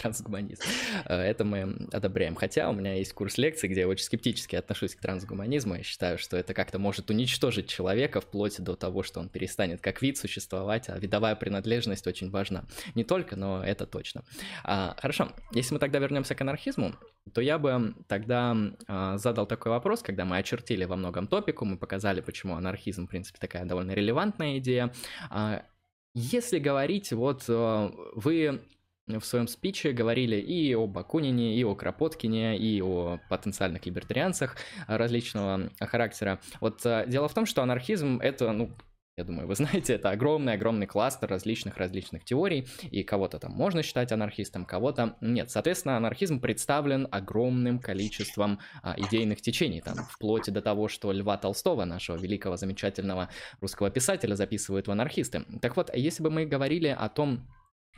Трансгуманизм. Это мы одобряем. Хотя у меня есть курс лекций, где я очень скептически отношусь к трансгуманизму. Я считаю, что это как-то может уничтожить человека вплоть до того, что он перестанет как вид существовать. А видовая принадлежность очень важна. Не только, но это точно. Хорошо. Если мы тогда вернемся к анархизму, то я бы тогда задал такой вопрос, когда мы очертили во многом топику, мы показали, почему анархизм, в принципе, такая довольно релевантная идея. Если говорить, вот вы... В своем спиче говорили и о Бакунине, и о Кропоткине, и о потенциальных либертарианцах различного характера. Вот дело в том, что анархизм — это, я думаю, вы знаете, это огромный-огромный кластер различных теорий, и кого-то там можно считать анархистом, кого-то нет. Соответственно, анархизм представлен огромным количеством идейных течений, там, вплоть до того, что Льва Толстого, нашего великого, замечательного русского писателя, записывают в анархисты. Так вот, если бы мы говорили о том,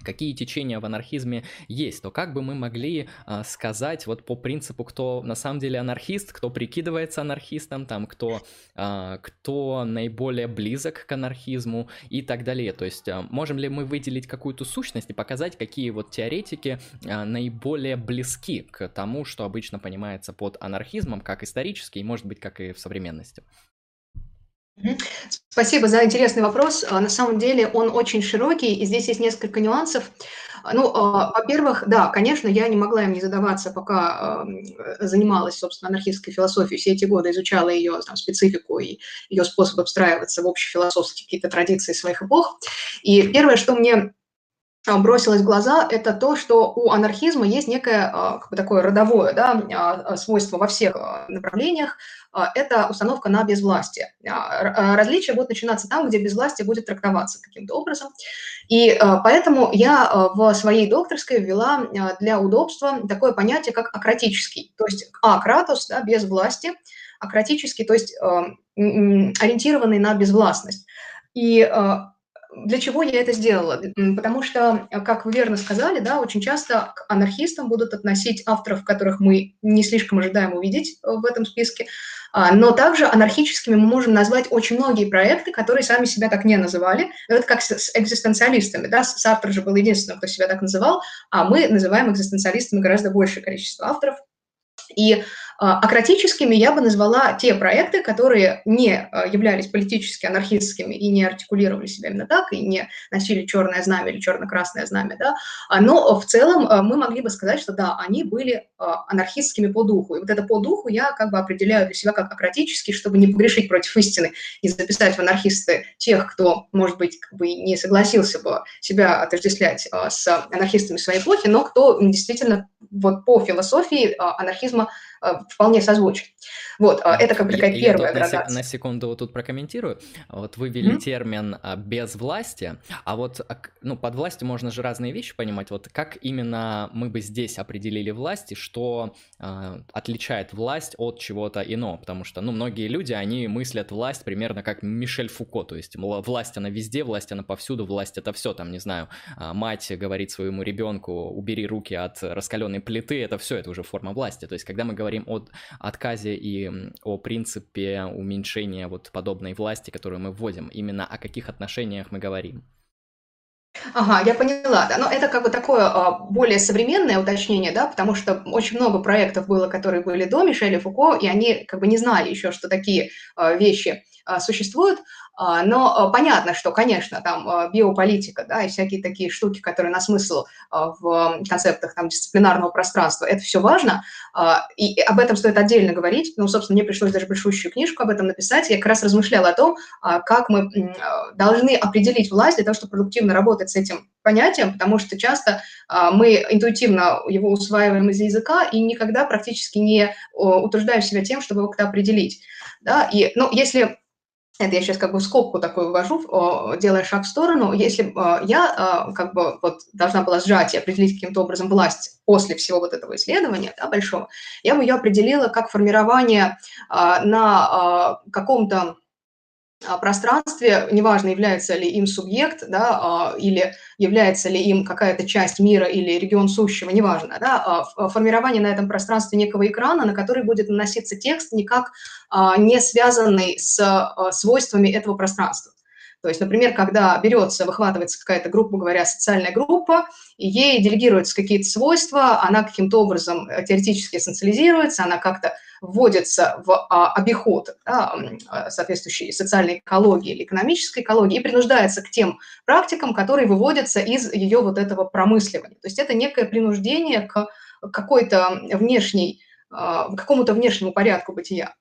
какие течения в анархизме есть, то как бы мы могли сказать вот по принципу, кто на самом деле анархист, кто прикидывается анархистом, там, кто наиболее близок к анархизму и так далее. То есть можем ли мы выделить какую-то сущность и показать, какие вот теоретики наиболее близки к тому, что обычно понимается под анархизмом, как исторически и, может быть, как и в современности? Спасибо за интересный вопрос. На самом деле он очень широкий, и здесь есть несколько нюансов. Во-первых, да, конечно, я не могла им не задаваться, пока занималась, собственно, анархистской философией. Все эти годы изучала ее специфику и ее способ обстраиваться в общефилософские какие-то традиции своих эпох. И первое, что мне бросилось в глаза, это то, что у анархизма есть некое такое родовое, да, свойство во всех направлениях. Это установка на безвластие. Различия будут начинаться там, где безвластие будет трактоваться каким-то образом. И поэтому я в своей докторской ввела для удобства такое понятие, как акратический, то есть акратос, да, без власти, акратический, то есть ориентированный на безвластность. И для чего я это сделала? Потому что, как вы верно сказали, да, очень часто к анархистам будут относить авторов, которых мы не слишком ожидаем увидеть в этом списке, но также анархическими мы можем назвать очень многие проекты, которые сами себя так не называли. Это как с экзистенциалистами, да, Сартр же был единственным, кто себя так называл, а мы называем экзистенциалистами гораздо большее количество авторов. И акратическими я бы назвала те проекты, которые не являлись политически анархистскими и не артикулировали себя именно так, и не носили черное знамя или черно-красное знамя, да, но в целом мы могли бы сказать, что да, они были анархистскими по духу. И вот это по духу я как бы определяю для себя как акратический, чтобы не погрешить против истины и записать в анархисты тех, кто, может быть, как бы не согласился бы себя отождествлять с анархистами своей эпохи, но кто действительно вот по философии анархизма вполне созвучен. Вот, это как бы такая первая градация. Я на секунду вот тут прокомментирую. Вот вывели термин без власти, а вот под властью можно же разные вещи понимать. Вот как именно мы бы здесь определили власть и что отличает власть от чего-то иного? Потому что, многие люди, они мыслят власть примерно как Мишель Фуко, то есть власть она везде, власть она повсюду, власть это все, там, не знаю, мать говорит своему ребенку, убери руки от раскаленной плиты, это все, это уже форма власти. То есть когда мы говорим о отказе и о принципе уменьшения вот подобной власти, которую мы вводим, именно о каких отношениях мы говорим? Ага, я поняла, да, но это как бы такое более современное уточнение, да, потому что очень много проектов было, которые были до Мишеля Фуко, и они как бы не знали еще, что такие вещи существуют, но понятно, что, конечно, там биополитика, да, и всякие такие штуки, которые на смысл в концептах там дисциплинарного пространства, это все важно, и об этом стоит отдельно говорить, собственно, мне пришлось даже большущую книжку об этом написать, я как раз размышляла о том, как мы должны определить власть для того, чтобы продуктивно работать с этим понятием, потому что часто мы интуитивно его усваиваем из языка и никогда практически не утруждаем себя тем, чтобы его как-то определить, да, и, если... Это я сейчас как бы скобку такую ввожу, делая шаг в сторону. Если я как бы вот должна была сжать и определить каким-то образом власть после всего вот этого исследования, да, большого, я бы ее определила как формирование на каком-то пространстве, неважно, является ли им субъект, да, или является ли им какая-то часть мира или регион сущего, неважно, да, формирование на этом пространстве некого экрана, на который будет наноситься текст, никак не связанный с свойствами этого пространства. То есть, например, когда выхватывается какая-то, грубо говоря, социальная группа, и ей делегируются какие-то свойства, она каким-то образом теоретически социализируется, она как-то вводится в обиход, да, соответствующей социальной экологии или экономической экологии, и принуждается к тем практикам, которые выводятся из ее вот этого промысливания. То есть это некое принуждение к какой-то внешней, к какому-то внешнему порядку бытия.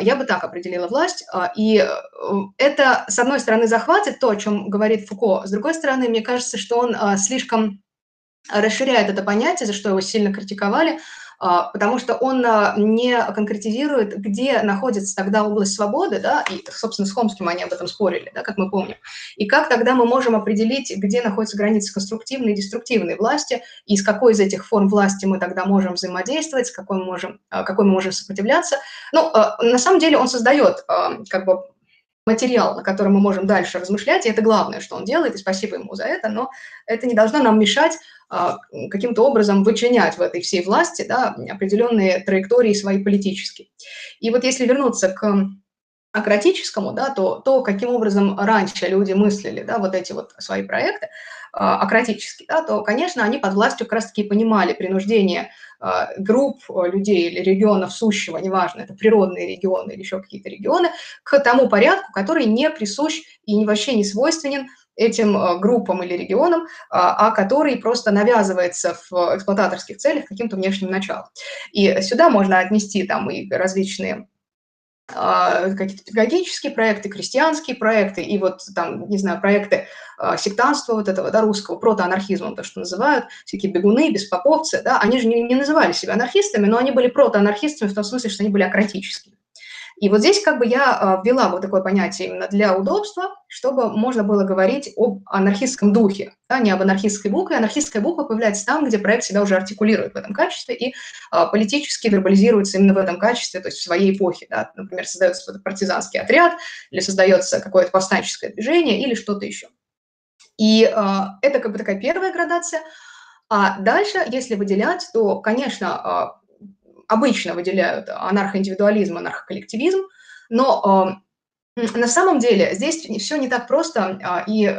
Я бы так определила власть. И это, с одной стороны, захватит то, о чем говорит Фуко, с другой стороны, мне кажется, что он слишком расширяет это понятие, за что его сильно критиковали, потому что он не конкретизирует, где находится тогда область свободы, да, и, собственно, с Хомским они об этом спорили, да, как мы помним, и как тогда мы можем определить, где находятся границы конструктивной и деструктивной власти, и с какой из этих форм власти мы тогда можем взаимодействовать, с какой мы можем сопротивляться. На самом деле он создает как бы материал, на котором мы можем дальше размышлять, и это главное, что он делает, и спасибо ему за это, но это не должно нам мешать каким-то образом вычленять в этой всей власти, да, определенные траектории свои политические. И вот если вернуться к акратическому, да, то каким образом раньше люди мыслили, да, вот эти вот свои проекты акратические, да, то, конечно, они под властью как раз-таки понимали принуждение групп людей или регионов сущего, неважно, это природные регионы или еще какие-то регионы, к тому порядку, который не присущ и вообще не свойственен этим группам или регионам, а который просто навязывается в эксплуататорских целях каким-то внешним началом. И сюда можно отнести там и различные какие-то педагогические проекты, крестьянские проекты и вот там, не знаю, проекты сектантства вот этого, да, русского, протоанархизмом, то, что называют, всякие бегуны, беспоповцы, да, они же не называли себя анархистами, но они были протоанархистами в том смысле, что они были акратическими. И вот здесь как бы я ввела вот такое понятие именно для удобства, чтобы можно было говорить об анархистском духе, да, не об анархистской букве. Анархистская буква появляется там, где проект себя уже артикулирует в этом качестве и политически вербализируется именно в этом качестве, то есть в своей эпохе. Да. Например, создается партизанский отряд или создается какое-то повстанческое движение или что-то еще. И это как бы такая первая градация. А дальше, если выделять, то, конечно, обычно выделяют анархоиндивидуализм, анархоколлективизм, но на самом деле здесь все не так просто. И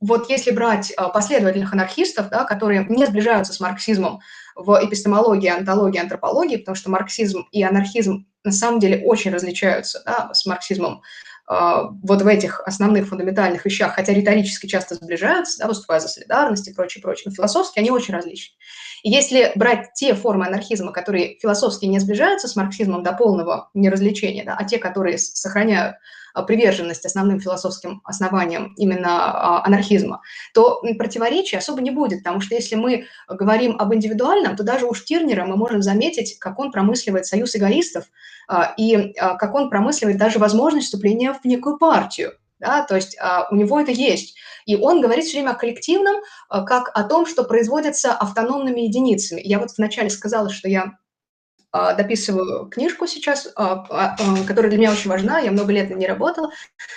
вот если брать последовательных анархистов, да, которые не сближаются с марксизмом в эпистемологии, онтологии, антропологии, потому что марксизм и анархизм на самом деле очень различаются, да, с марксизмом вот в этих основных фундаментальных вещах, хотя риторически часто сближаются, да, выступая за солидарность и прочее, но философски они очень различны. И если брать те формы анархизма, которые философски не сближаются с марксизмом до полного неразличения, да, а те, которые сохраняют приверженность основным философским основаниям именно анархизма, то противоречий особо не будет, потому что если мы говорим об индивидуальном, то даже у Штирнера мы можем заметить, как он промысливает союз эгоистов и как он промысливает даже возможность вступления в некую партию. Да, то есть у него это есть. И он говорит все время о коллективном, как о том, что производится автономными единицами. Я вот вначале сказала, что я дописываю книжку сейчас, которая для меня очень важна, я много лет на ней работала.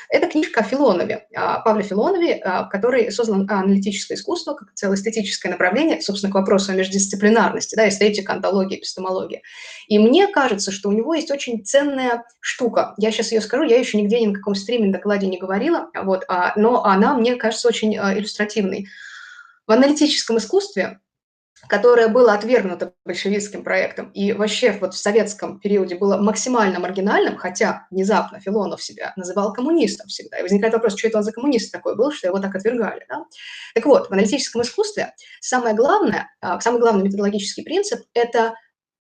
Это книжка о Филонове, Павле Филонове, который создал аналитическое искусство как целое эстетическое направление, собственно, к вопросу о междисциплинарности, да, эстетика, онтология, эпистемология. И мне кажется, что у него есть очень ценная штука. Я сейчас ее скажу, я еще нигде ни на каком стриме, на докладе не говорила, вот, но она, мне кажется, очень иллюстративной. В аналитическом искусстве, которое было отвергнуто большевистским проектом и вообще вот в советском периоде было максимально маргинальным, хотя внезапно Филонов себя называл коммунистом всегда. И возникает вопрос, что это он за коммунист такой был, что его так отвергали. Да? Так вот, в аналитическом искусстве самое главное, самый главный методологический принцип – это,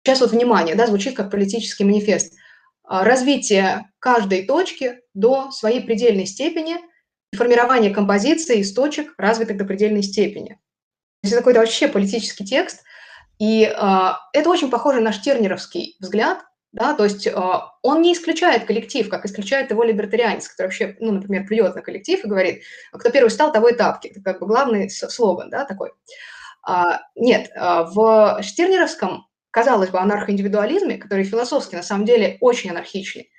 сейчас вот внимание, да, звучит как политический манифест, развитие каждой точки до своей предельной степени, формирование композиции из точек, развитых до предельной степени. Это какой-то вообще политический текст, и это очень похоже на штирнеровский взгляд, да, то есть он не исключает коллектив, как исключает его либертарианец, который вообще, ну, например, плюет на коллектив и говорит, кто первый встал, того и тапки, это как бы главный слоган, да, такой. Нет, в штирнеровском, казалось бы, анархоиндивидуализме, который философски на самом деле очень анархичный,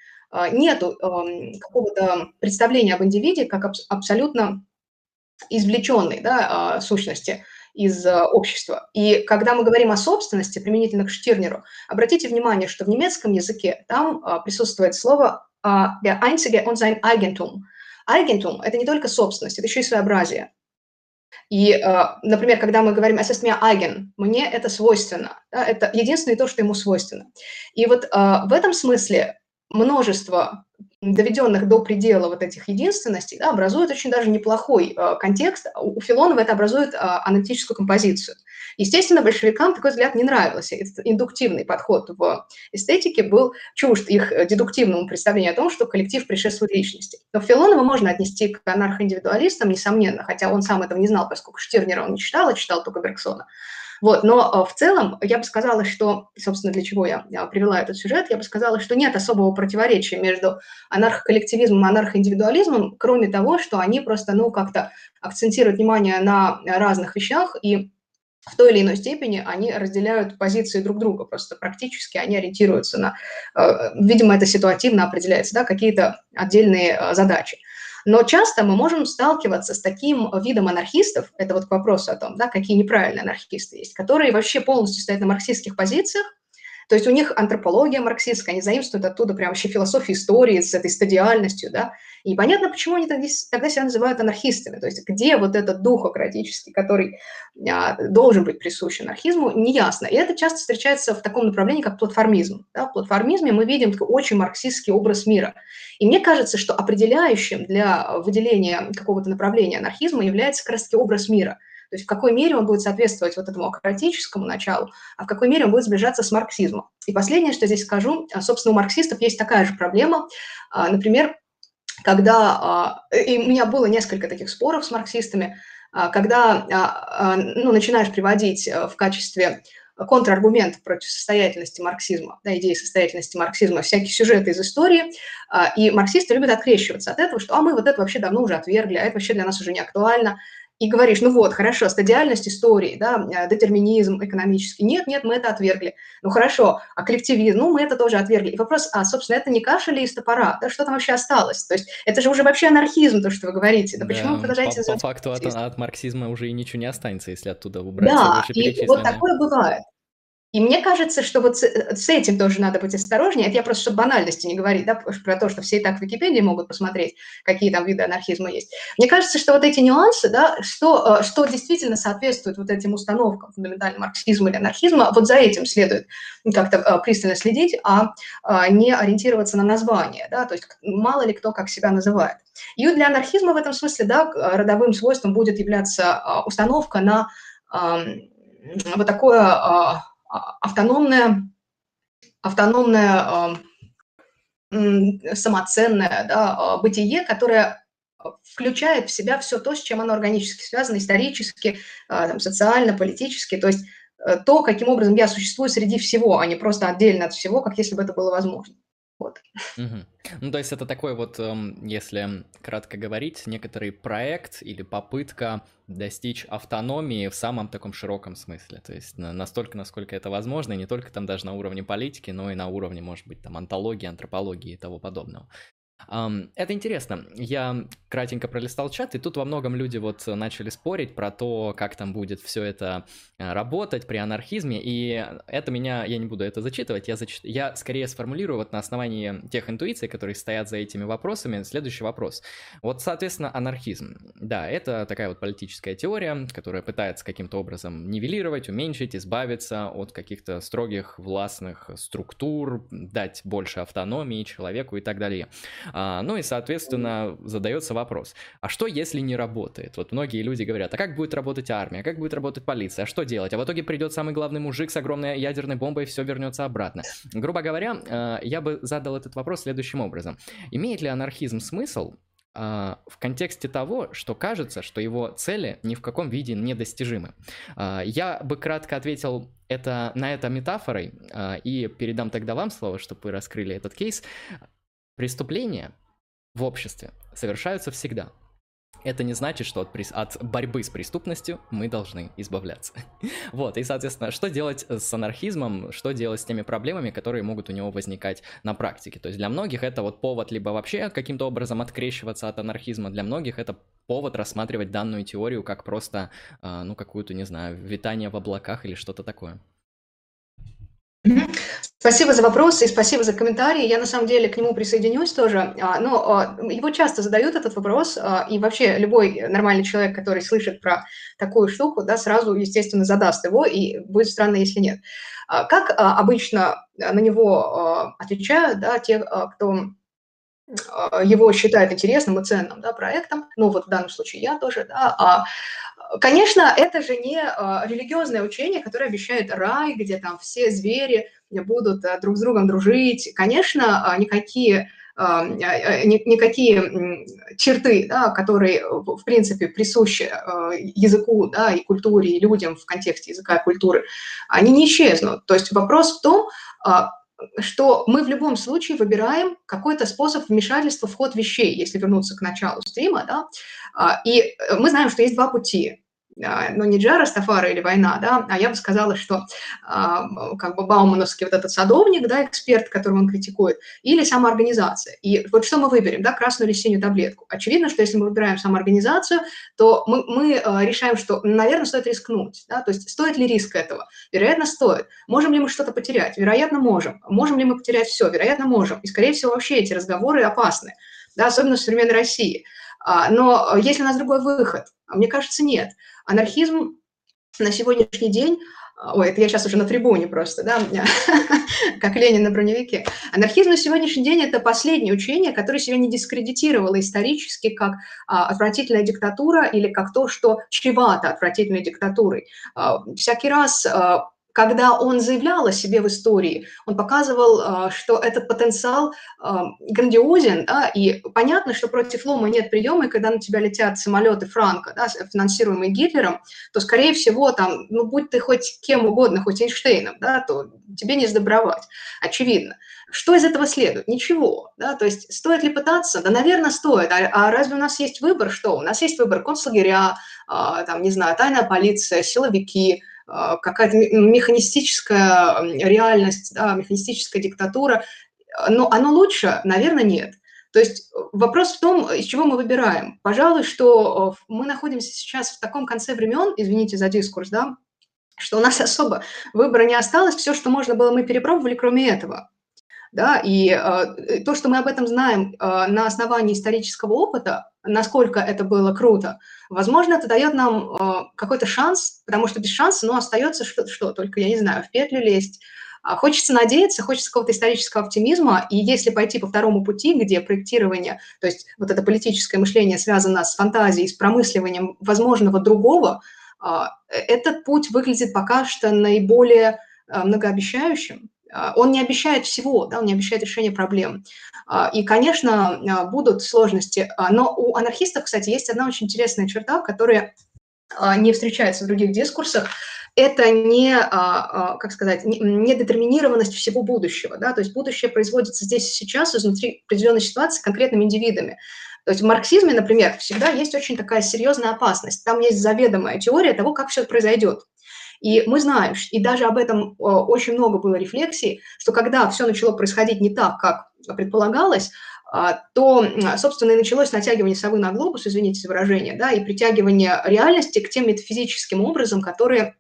нету какого-то представления об индивиде как абсолютно извлеченной, да, сущности из общества. И когда мы говорим о собственности, применительно к Штирнеру, обратите внимание, что в немецком языке там присутствует слово «der Einzige und sein Eigentum». Eigentum – это не только собственность, это еще и своеобразие. И, например, когда мы говорим «es ist mir eigen», «мне это свойственно», да, это единственное то, что ему свойственно. И вот в этом смысле множество доведенных до предела вот этих единственностей, да, образует очень даже неплохой контекст. У Филонова это образует аналитическую композицию. Естественно, большевикам такой взгляд не нравился. Этот индуктивный подход в эстетике был чужд их дедуктивному представлению о том, что коллектив предшествует личности. Но Филонова можно отнести к анархоиндивидуалистам, несомненно, хотя он сам этого не знал, поскольку Штирнера он не читал, а читал только Бергсона. Вот, но в целом я бы сказала, что, собственно, для чего я привела этот сюжет, я бы сказала, что нет особого противоречия между анархоколлективизмом и анархоиндивидуализмом, кроме того, что они просто, ну, как-то акцентируют внимание на разных вещах, и в той или иной степени они разделяют позиции друг друга, просто практически они ориентируются на, видимо, это ситуативно определяется, да, какие-то отдельные задачи. Но часто мы можем сталкиваться с таким видом анархистов, это вот к вопросу о том, да, какие неправильные анархисты есть, которые вообще полностью стоят на марксистских позициях, то есть у них антропология марксистская, они заимствуют оттуда прям вообще философию истории с этой стадиальностью, да, и непонятно, почему они тогда себя называют анархистами, то есть где вот этот дух акратический, который должен быть присущ анархизму, неясно. И это часто встречается в таком направлении, как платформизм. Да? В платформизме мы видим такой очень марксистский образ мира. И мне кажется, что определяющим для выделения какого-то направления анархизма является как раз-таки образ мира. То есть в какой мере он будет соответствовать вот этому акратическому началу, а в какой мере он будет сближаться с марксизмом. И последнее, что здесь скажу, собственно, у марксистов есть такая же проблема. Например, когда... И у меня было несколько таких споров с марксистами, когда, ну, начинаешь приводить в качестве контраргумент против состоятельности марксизма, да, идеи состоятельности марксизма, всякие сюжеты из истории, и марксисты любят открещиваться от этого, что «а мы вот это вообще давно уже отвергли, а это вообще для нас уже не актуально». И говоришь, ну вот, хорошо, стадиальность истории, да, детерминизм экономический. Нет, нет, мы это отвергли. Ну хорошо, а коллективизм, ну мы это тоже отвергли. И вопрос, собственно, это не кашель из топора, да, что там вообще осталось? То есть это же уже вообще анархизм, то, что вы говорите. Да, да, почему вы продолжаете... По факту от марксизма уже и ничего не останется, если оттуда убрать. Да, и вот такое бывает. И мне кажется, что вот с этим тоже надо быть осторожнее. Это я просто, чтобы банальности не говорить, да, про то, что все и так в Википедии могут посмотреть, какие там виды анархизма есть. Мне кажется, что вот эти нюансы, да, что действительно соответствует вот этим установкам фундаментального марксизма или анархизма, вот за этим следует как-то пристально следить, а не ориентироваться на название, да, то есть мало ли кто как себя называет. И для анархизма в этом смысле, да, родовым свойством будет являться установка на вот такое... автономное самоценное, да, бытие, которое включает в себя все то, с чем оно органически связано, исторически, там, социально, политически, то есть то, каким образом я существую среди всего, а не просто отдельно от всего, как если бы это было возможно. Вот. Угу. Ну, то есть это такой вот, если кратко говорить, некоторый проект или попытка достичь автономии в самом таком широком смысле, то есть настолько, насколько это возможно, и не только там даже на уровне политики, но и на уровне, может быть, там онтологии, антропологии и того подобного. Это интересно. Я кратенько пролистал чат, и тут во многом люди вот начали спорить про то, как там будет все это работать при анархизме, и это меня, я не буду это зачитывать, я скорее сформулирую вот на основании тех интуиций, которые стоят за этими вопросами, следующий вопрос. Вот, соответственно, анархизм. Да, это такая вот политическая теория, которая пытается каким-то образом нивелировать, уменьшить, избавиться от каких-то строгих властных структур, дать больше автономии человеку и так далее. Ну и, соответственно, задается вопрос, а что, если не работает? Вот многие люди говорят, а как будет работать армия, как будет работать полиция, а что делать? А в итоге придет самый главный мужик с огромной ядерной бомбой, и все вернется обратно. Грубо говоря, я бы задал этот вопрос следующим образом. Имеет ли анархизм смысл в контексте того, что кажется, что его цели ни в каком виде недостижимы? Я бы кратко ответил на это метафорой и передам тогда вам слово, чтобы вы раскрыли этот кейс. Преступления в обществе совершаются всегда. Это не значит, что от борьбы с преступностью мы должны избавляться. Вот, и, соответственно, что делать с анархизмом, что делать с теми проблемами, которые могут у него возникать на практике. То есть для многих это вот повод либо вообще каким-то образом открещиваться от анархизма, для многих это повод рассматривать данную теорию как просто, ну, какую-то, не знаю, витание в облаках или что-то такое. Спасибо за вопросы и спасибо за комментарии. Я на самом деле к нему присоединюсь тоже. Но его часто задают этот вопрос, и вообще любой нормальный человек, который слышит про такую штуку, да, сразу, естественно, задаст его, и будет странно, если нет. Как обычно на него отвечают, да, те, кто его считает интересным и ценным, да, проектом, ну вот в данном случае я тоже, да. Конечно, это же не религиозное учение, которое обещает рай, где там все звери будут друг с другом дружить. Конечно, никакие черты, да, которые, в принципе, присущи языку, да, и культуре, и людям в контексте языка и культуры, они не исчезнут. То есть вопрос в том, что мы в любом случае выбираем какой-то способ вмешательства в ход вещей, если вернуться к началу стрима, да, и мы знаем, что есть два пути, но не Джара Стафара или война, да, а я бы сказала, что как бы баумановский вот этот садовник, да, эксперт, которого он критикует, или самоорганизация. И вот что мы выберем, да, красную или синюю таблетку? Очевидно, что если мы выбираем самоорганизацию, то мы решаем, что, наверное, стоит рискнуть, да, то есть стоит ли риск этого? Вероятно, стоит. Можем ли мы что-то потерять? Вероятно, можем. Можем ли мы потерять все? Вероятно, можем. И, скорее всего, вообще эти разговоры опасны, да, особенно в современной России. Но есть ли у нас другой выход? Мне кажется, нет. Анархизм на сегодняшний день, ой, это я сейчас уже на трибуне просто, да, как Ленин на броневике. Анархизм на сегодняшний день – это последнее учение, которое себя не дискредитировало исторически как отвратительная диктатура или как то, что чревато отвратительной диктатурой. Всякий раз, когда он заявлял о себе в истории, он показывал, что этот потенциал грандиозен, да, и понятно, что против лома нет приема, и когда на тебя летят самолеты Франка, да, финансируемые Гитлером, то, скорее всего, там, ну, будь ты хоть кем угодно, хоть Эйнштейном, да, то тебе не сдобровать, очевидно. Что из этого следует? Ничего. Да? То есть стоит ли пытаться? Да, наверное, стоит. А разве у нас есть выбор? Что? У нас есть выбор концлагеря, там, не знаю, тайная полиция, силовики, какая-то механистическая реальность, да, механистическая диктатура. Но оно лучше? Наверное, нет. То есть вопрос в том, из чего мы выбираем. Пожалуй, что мы находимся сейчас в таком конце времен, извините за дискурс, да, что у нас особо выбора не осталось. Все, что можно было, мы перепробовали, кроме этого. Да, и то, что мы об этом знаем на основании исторического опыта, насколько это было круто, возможно, это дает нам какой-то шанс, потому что без шанса, ну, остается что только, я не знаю, в петлю лезть. Хочется надеяться, хочется какого-то исторического оптимизма, и если пойти по второму пути, где проектирование, то есть вот это политическое мышление связано с фантазией, с промысливанием возможного другого, этот путь выглядит пока что наиболее многообещающим. Он не обещает всего, да, он не обещает решения проблем. И, конечно, будут сложности. Но у анархистов, кстати, есть одна очень интересная черта, которая не встречается в других дискурсах. Это не, как сказать, недетерминированность всего будущего. Да? То есть будущее производится здесь и сейчас, изнутри определенной ситуации, конкретными индивидами. То есть в марксизме, например, всегда есть очень такая серьезная опасность. Там есть заведомая теория того, как все произойдет. И мы знаем, и даже об этом очень много было рефлексий, что когда все начало происходить не так, как предполагалось, то, собственно, и началось натягивание совы на глобус, извините за выражение, да, и притягивание реальности к тем метафизическим образам, которые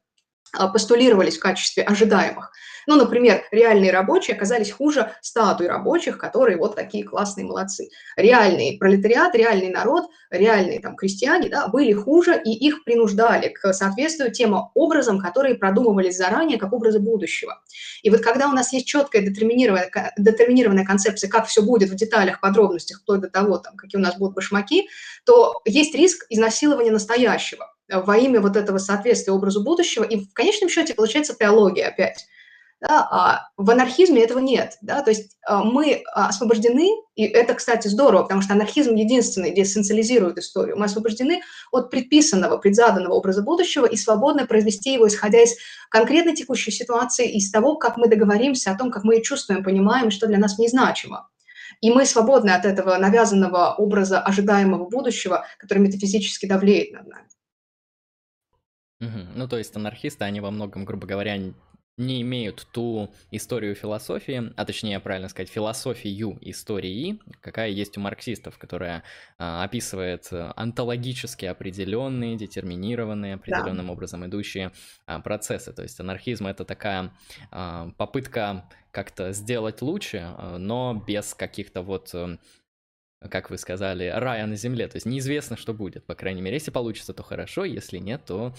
постулировались в качестве ожидаемых. Ну, например, реальные рабочие оказались хуже статуи рабочих, которые вот такие классные молодцы. Реальный пролетариат, реальный народ, реальные там крестьяне, да, были хуже, и их принуждали к соответствию тем образам, которые продумывались заранее как образы будущего. И вот когда у нас есть четкая детерминированная концепция, как все будет в деталях, подробностях, вплоть до того, там, какие у нас будут башмаки, то есть риск изнасилования настоящего во имя вот этого соответствия образу будущего, и в конечном счете получается теология опять. Да, в анархизме этого нет, да, то есть мы освобождены, и это, кстати, здорово, потому что анархизм единственный, где эссенциализирует историю, мы освобождены от предписанного, предзаданного образа будущего и свободно произвести его, исходя из конкретной текущей ситуации, из того, как мы договоримся о том, как мы чувствуем, понимаем, что для нас незначимо. И мы свободны от этого навязанного образа ожидаемого будущего, который метафизически давлеет над нами. Ну, то есть анархисты, они во многом, грубо говоря, не имеют ту историю философии, а точнее, правильно сказать, философию истории, какая есть у марксистов, которая описывает онтологически определенные, детерминированные, определенным образом идущие процессы. То есть анархизм — это такая попытка как-то сделать лучше, но без каких-то вот... как вы сказали, рая на земле, то есть неизвестно, что будет, по крайней мере, если получится, то хорошо, если нет, то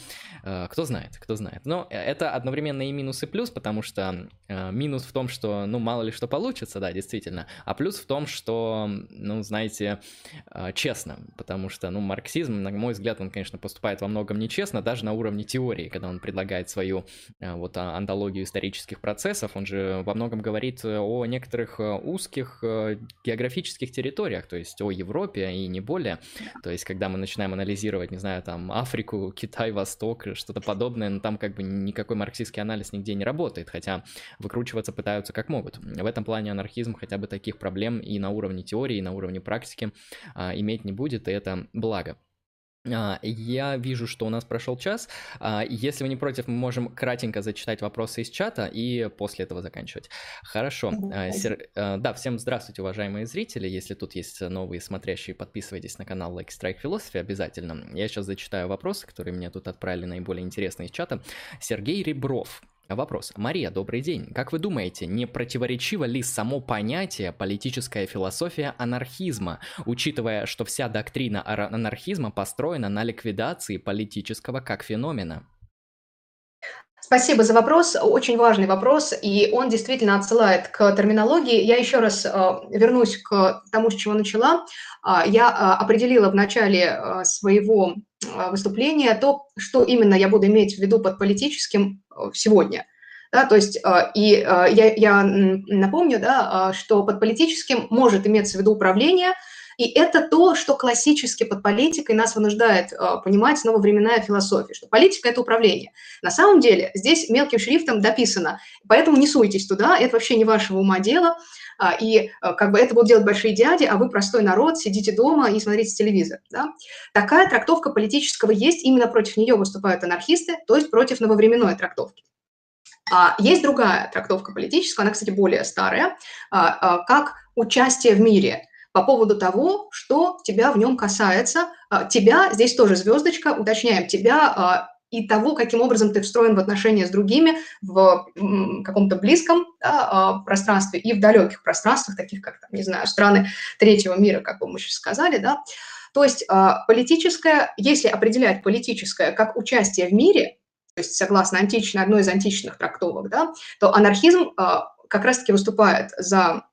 кто знает, кто знает. Но это одновременно и минус, и плюс, потому что минус в том, что, ну, мало ли что получится, да, действительно, а плюс в том, что, ну, знаете, честно, потому что, ну, марксизм, на мой взгляд, он, конечно, поступает во многом нечестно, даже на уровне теории, когда он предлагает свою вот онтологию исторических процессов, он же во многом говорит о некоторых узких географических территориях, то есть о Европе и не более. То есть когда мы начинаем анализировать, не знаю, там Африку, Китай, Восток, что-то подобное, но там как бы никакой марксистский анализ нигде не работает, хотя выкручиваться пытаются как могут. В этом плане анархизм хотя бы таких проблем и на уровне теории, и на уровне практики иметь не будет, и это благо. Я вижу, что у нас прошел час. Если вы не против, мы можем кратенько зачитать вопросы из чата и после этого заканчивать. Хорошо. Да, всем здравствуйте, уважаемые зрители. Если тут есть новые смотрящие, подписывайтесь на канал Like Strike Philosophy обязательно. Я сейчас зачитаю вопросы, которые мне тут отправили наиболее интересные из чата. Сергей Ребров. Вопрос. Мария, добрый день. Как вы думаете, не противоречиво ли само понятие политическая философия анархизма, учитывая, что вся доктрина анархизма построена на ликвидации политического как феномена? Спасибо за вопрос. Очень важный вопрос, и он действительно отсылает к терминологии. Я еще раз вернусь к тому, с чего начала. Я определила в начале своего выступления то, что именно я буду иметь в виду под политическим сегодня. Да, то есть, и я напомню, да, что под политическим может иметься в виду управление, и это то, что классически под политикой нас вынуждает понимать нововременная философия, что политика – это управление. На самом деле здесь мелким шрифтом дописано, поэтому не суйтесь туда, это вообще не вашего ума дело, и как бы это будут делать большие дяди, а вы простой народ, сидите дома и смотрите телевизор. Да? Такая трактовка политического есть, именно против нее выступают анархисты, то есть против нововременной трактовки. Есть другая трактовка политическая, она, кстати, более старая, как участие в мире по поводу того, что тебя в нем касается. Тебя, здесь тоже звездочка, уточняем, тебя и того, каким образом ты встроен в отношения с другими в каком-то близком пространстве и в далеких пространствах, таких как, не знаю, страны третьего мира, как бы мы сейчас сказали, да. То есть политическое, если определять политическое как участие в мире, то есть согласно античной, одной из античных трактовок, да, то анархизм как раз-таки выступает за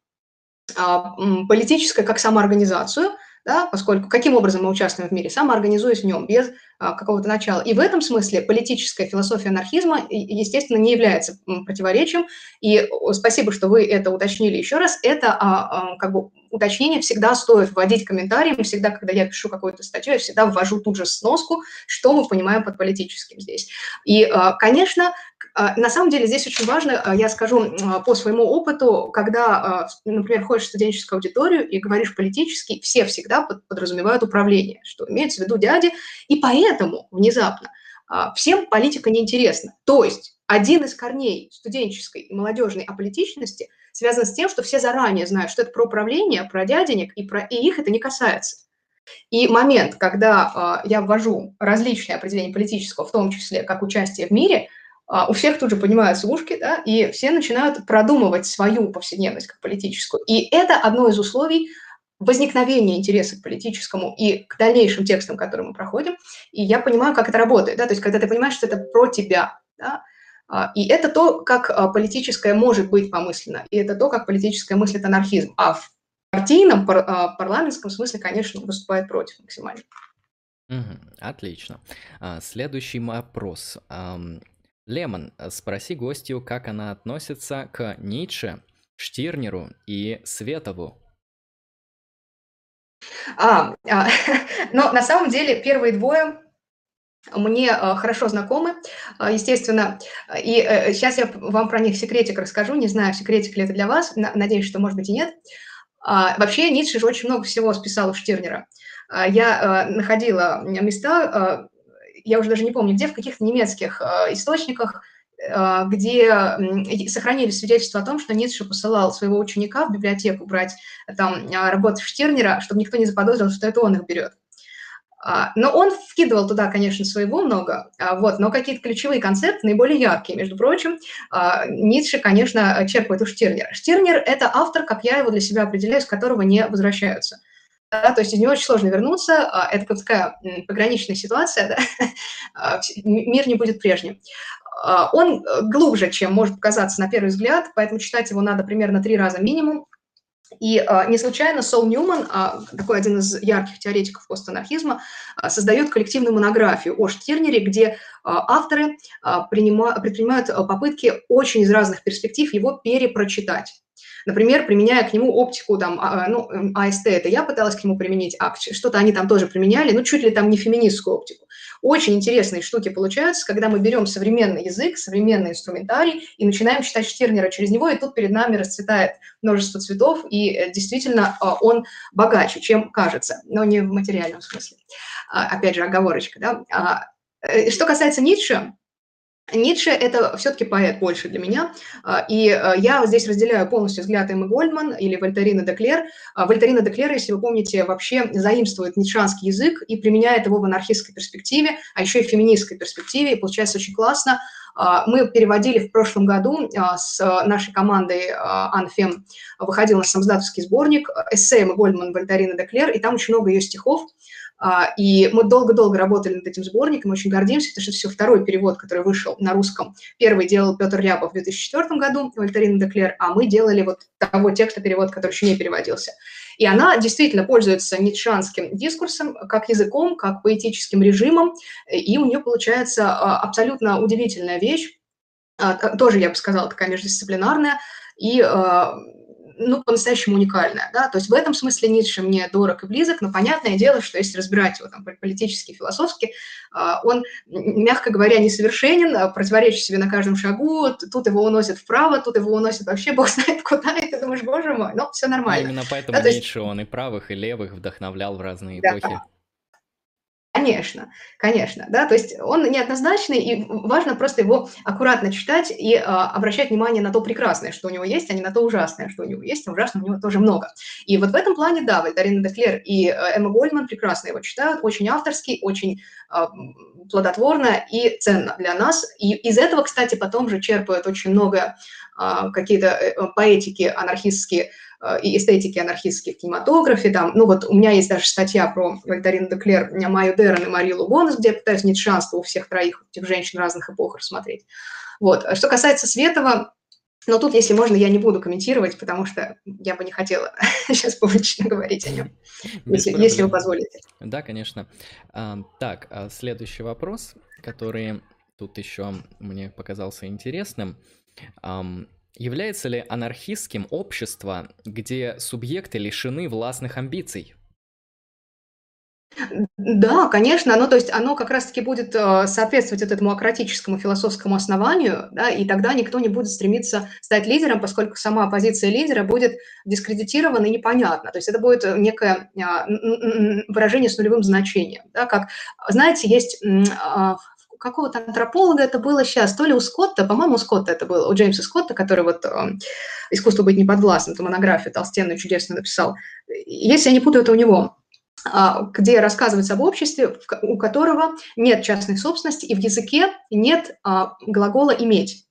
политическое как самоорганизацию, да, поскольку каким образом мы участвуем в мире, самоорганизуясь в нем, без какого-то начала. И в этом смысле политическая философия анархизма, естественно, не является противоречием. И спасибо, что вы это уточнили еще раз. Это как бы уточнение всегда стоит вводить комментарии. Всегда, когда я пишу какую-то статью, я всегда ввожу тут же сноску, что мы понимаем под политическим здесь. И, конечно, на самом деле здесь очень важно, я скажу по своему опыту, когда, например, ходишь в студенческую аудиторию и говоришь политически, все всегда подразумевают управление, что имеется в виду дяди, и поэтому внезапно всем политика неинтересна. То есть один из корней студенческой и молодежной аполитичности связан с тем, что все заранее знают, что это про управление, про дяденек, и их это не касается. И момент, когда я ввожу различные определения политического, в том числе как участие в мире, у всех тут же поднимаются ушки, да, и все начинают продумывать свою повседневность как политическую. И это одно из условий возникновения интереса к политическому и к дальнейшим текстам, которые мы проходим. И я понимаю, как это работает, да, то есть когда ты понимаешь, что это про тебя, да, и это то, как политическое может быть помысленно, и это то, как политическое мыслит анархизм. А в партийном, парламентском смысле, конечно, выступает против максимально. Отлично. Следующий вопрос. Лемон, спроси гостью, как она относится к Ницше, Штирнеру и Светову. Но на самом деле первые двое мне хорошо знакомы, естественно. И сейчас я вам про них секретик расскажу. Не знаю, секретик ли это для вас. Надеюсь, что, может быть, и нет. Вообще, Ницше же очень много всего списал у Штирнера. Я находила места... я уже даже не помню, где, в каких-то немецких источниках, где сохранились свидетельства о том, что Ницше посылал своего ученика в библиотеку брать там работы Штирнера, чтобы никто не заподозрил, что это он их берет. Но он вкидывал туда, конечно, своего много, вот, но какие-то ключевые концепты, наиболее яркие, между прочим, Ницше, конечно, черпает у Штирнера. Штирнер – это автор, как я его для себя определяю, с которого не возвращаются. Да, то есть из него очень сложно вернуться, это такая пограничная ситуация, да? Мир не будет прежним. Он глубже, чем может показаться на первый взгляд, поэтому читать его надо примерно 3 раза минимум. И не случайно Сол Ньюман, такой один из ярких теоретиков постанархизма, создает коллективную монографию о Штирнере, где авторы предпринимают попытки очень из разных перспектив его перепрочитать. Например, применяя к нему оптику, там, ну, АСТ, это я пыталась к нему применить, что-то они там тоже применяли, но чуть ли там не феминистскую оптику. Очень интересные штуки получаются, когда мы берем современный язык, современный инструментарий и начинаем читать Штирнера через него, и тут перед нами расцветает множество цветов, и действительно он богаче, чем кажется, но не в материальном смысле. Опять же, оговорочка, да? Что касается Ницше, Ницше – это все-таки поэт больше для меня, и я здесь разделяю полностью взгляд Эммы Гольдман или Вольтерина де Клер. Вольтерина де Клер, если вы помните, вообще заимствует ницшанский язык и применяет его в анархистской перспективе, а еще и в феминистской перспективе, и получается очень классно. Мы переводили в прошлом году с нашей командой «Анфем», выходил наш самсдатовский сборник эссе Эммы Гольдман «Вольтерина де Клер», и там очень много ее стихов. И мы долго-долго работали над этим сборником, очень гордимся, потому что это все второй перевод, который вышел на русском. Первый делал Петр Рябов в 2004 году, Вольтерина де Клер, а мы делали вот того текста перевод, который еще не переводился. И она действительно пользуется ницшанским дискурсом, как языком, как поэтическим режимом, и у нее получается абсолютно удивительная вещь, тоже, я бы сказала, такая междисциплинарная, и... ну, по-настоящему уникальная, да, то есть в этом смысле Ницше мне дорог и близок, но понятное дело, что если разбирать его там политически, философски, он, мягко говоря, несовершенен, противоречит себе на каждом шагу, тут его уносят вправо, тут его уносят вообще бог знает куда, и ты думаешь, боже мой, но все нормально. Именно поэтому, да, Ницше, есть... он и правых, и левых вдохновлял в разные эпохи. Конечно, конечно, да, то есть он неоднозначный, и важно просто его аккуратно читать и обращать внимание на то прекрасное, что у него есть, а не на то ужасное, что у него есть, а ужасного у него тоже много. И вот в этом плане, да, Вольтерина де Клер и Эмма Гольдман прекрасно его читают, очень авторский, очень плодотворно и ценно для нас. И из этого, кстати, потом же черпают очень много какие-то поэтики анархистские, и эстетики анархистские в кинематографе. Там, ну вот у меня есть даже статья про Вольтерину де Клер, Майю Деррен и Марилу Вонес, где я пытаюсь ницшанство у всех троих этих женщин разных эпох рассмотреть. Вот. Что касается Светова, Но тут, если можно, я не буду комментировать, потому что я бы не хотела сейчас публично говорить о нем, если вы позволите. Да, конечно. Так, следующий вопрос, который тут еще мне показался интересным. Является ли анархистским общество, где субъекты лишены властных амбиций? Да, конечно, оно, то есть оно как раз-таки будет соответствовать этому акратическому философскому основанию, да, и тогда никто не будет стремиться стать лидером, поскольку сама позиция лидера будет дискредитирована и непонятна. То есть это будет некое выражение с нулевым значением. Да, как, знаете, есть... какого-то антрополога это было сейчас, то ли у Скотта, по-моему, у Скотта это было, у Джеймса Скотта, который вот «Искусство быть неподвластным», эту монографию толстенную чудесную написал. Если я не путаю, это у него, где рассказывается об обществе, у которого нет частной собственности и в языке нет глагола «иметь».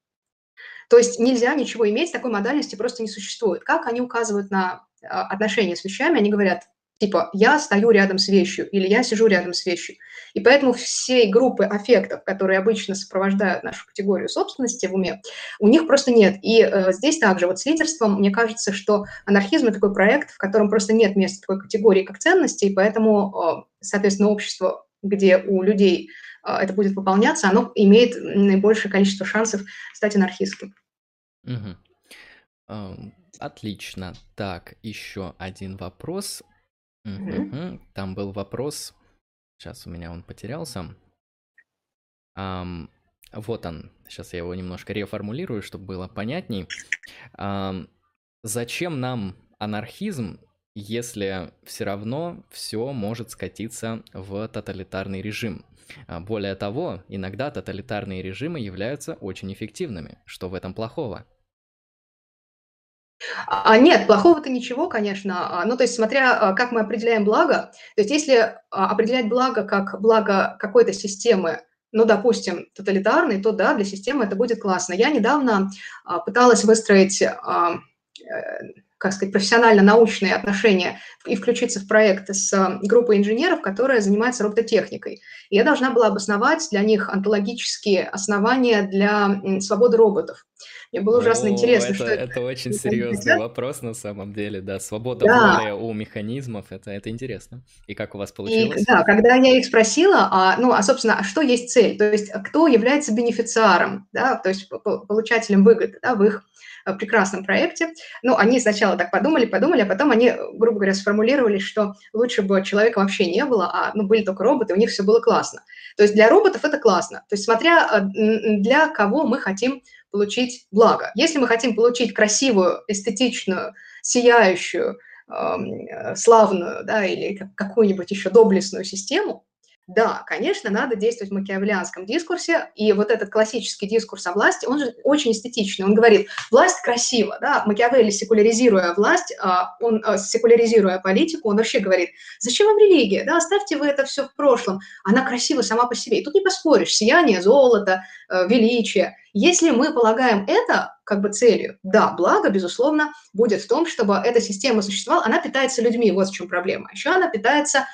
То есть нельзя ничего иметь, такой модальности просто не существует. Как они указывают на отношения с вещами, они говорят типа «я стою рядом с вещью» или «я сижу рядом с вещью». И поэтому всей группы аффектов, которые обычно сопровождают нашу категорию собственности в уме, у них просто нет. И здесь также вот с лидерством, мне кажется, что анархизм – это такой проект, в котором просто нет места такой категории, как ценности, и поэтому, соответственно, общество, где у людей это будет выполняться, оно имеет наибольшее количество шансов стать анархистским. Угу. Отлично. Так, еще один вопрос. Mm-hmm. Там был вопрос, сейчас у меня он потерялся, вот он, сейчас я его немножко реформулирую, чтобы было понятней. Зачем нам анархизм, если все равно все может скатиться в тоталитарный режим? Более того, иногда тоталитарные режимы являются очень эффективными, что в этом плохого? Нет, плохого-то ничего, конечно. Ну, то есть, смотря как мы определяем благо, то есть, если определять благо как благо какой-то системы, ну, допустим, тоталитарной, то да, для системы это будет классно. Я недавно пыталась выстроить, как сказать, профессионально-научные отношения и включиться в проект с группой инженеров, которая занимается робототехникой. И я должна была обосновать для них онтологические основания для свободы роботов. Мне было ужасно интересно, что это очень серьезный вопрос на самом деле, да, свобода воли у механизмов, это интересно. И как у вас получилось? И, да, когда я их спросила, собственно, а что есть цель, то есть кто является бенефициаром, да, то есть получателем выгоды, да, в их прекрасном проекте. Ну, они сначала так подумали, а потом они, грубо говоря, сформулировали, что лучше бы человека вообще не было, были только роботы, у них все было классно. То есть для роботов это классно. То есть смотря для кого мы хотим получить благо. Если мы хотим получить красивую, эстетичную, сияющую, славную, да, или какую-нибудь еще доблестную систему, да, конечно, надо действовать в макиавеллианском дискурсе, и вот этот классический дискурс о власти, он же очень эстетичный, он говорит, власть красива, да, Макиавелли, секуляризируя власть, он секуляризируя политику, он вообще говорит, зачем вам религия, да, оставьте вы это все в прошлом, она красива сама по себе, и тут не поспоришь, сияние, золото, величие. Если мы полагаем это как бы целью, да, благо, безусловно, будет в том, чтобы эта система существовала, она питается людьми, вот в чем проблема, еще она питается...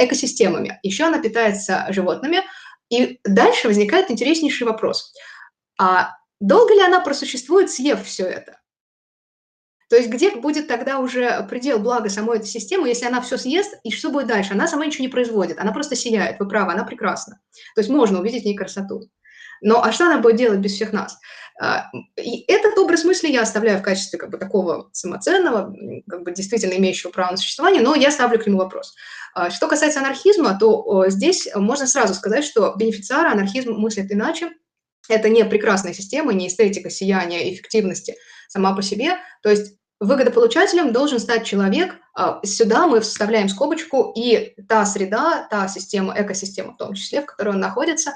экосистемами, еще она питается животными. И дальше возникает интереснейший вопрос. А долго ли она просуществует, съев все это? То есть где будет тогда уже предел блага самой этой системы, если она все съест, и что будет дальше? Она сама ничего не производит, она просто сияет, вы правы, она прекрасна. То есть можно увидеть в ней красоту. Но а что она будет делать без всех нас? И этот образ мысли я оставляю в качестве как бы такого самоценного, как бы действительно имеющего право на существование, но я ставлю к нему вопрос. Что касается анархизма, то здесь можно сразу сказать, что бенефициары анархизм мыслят иначе. Это не прекрасная система, не эстетика сияния, эффективности сама по себе. То есть выгодополучателем должен стать человек. Сюда мы вставляем скобочку и та среда, та система, экосистема в том числе, в которой он находится.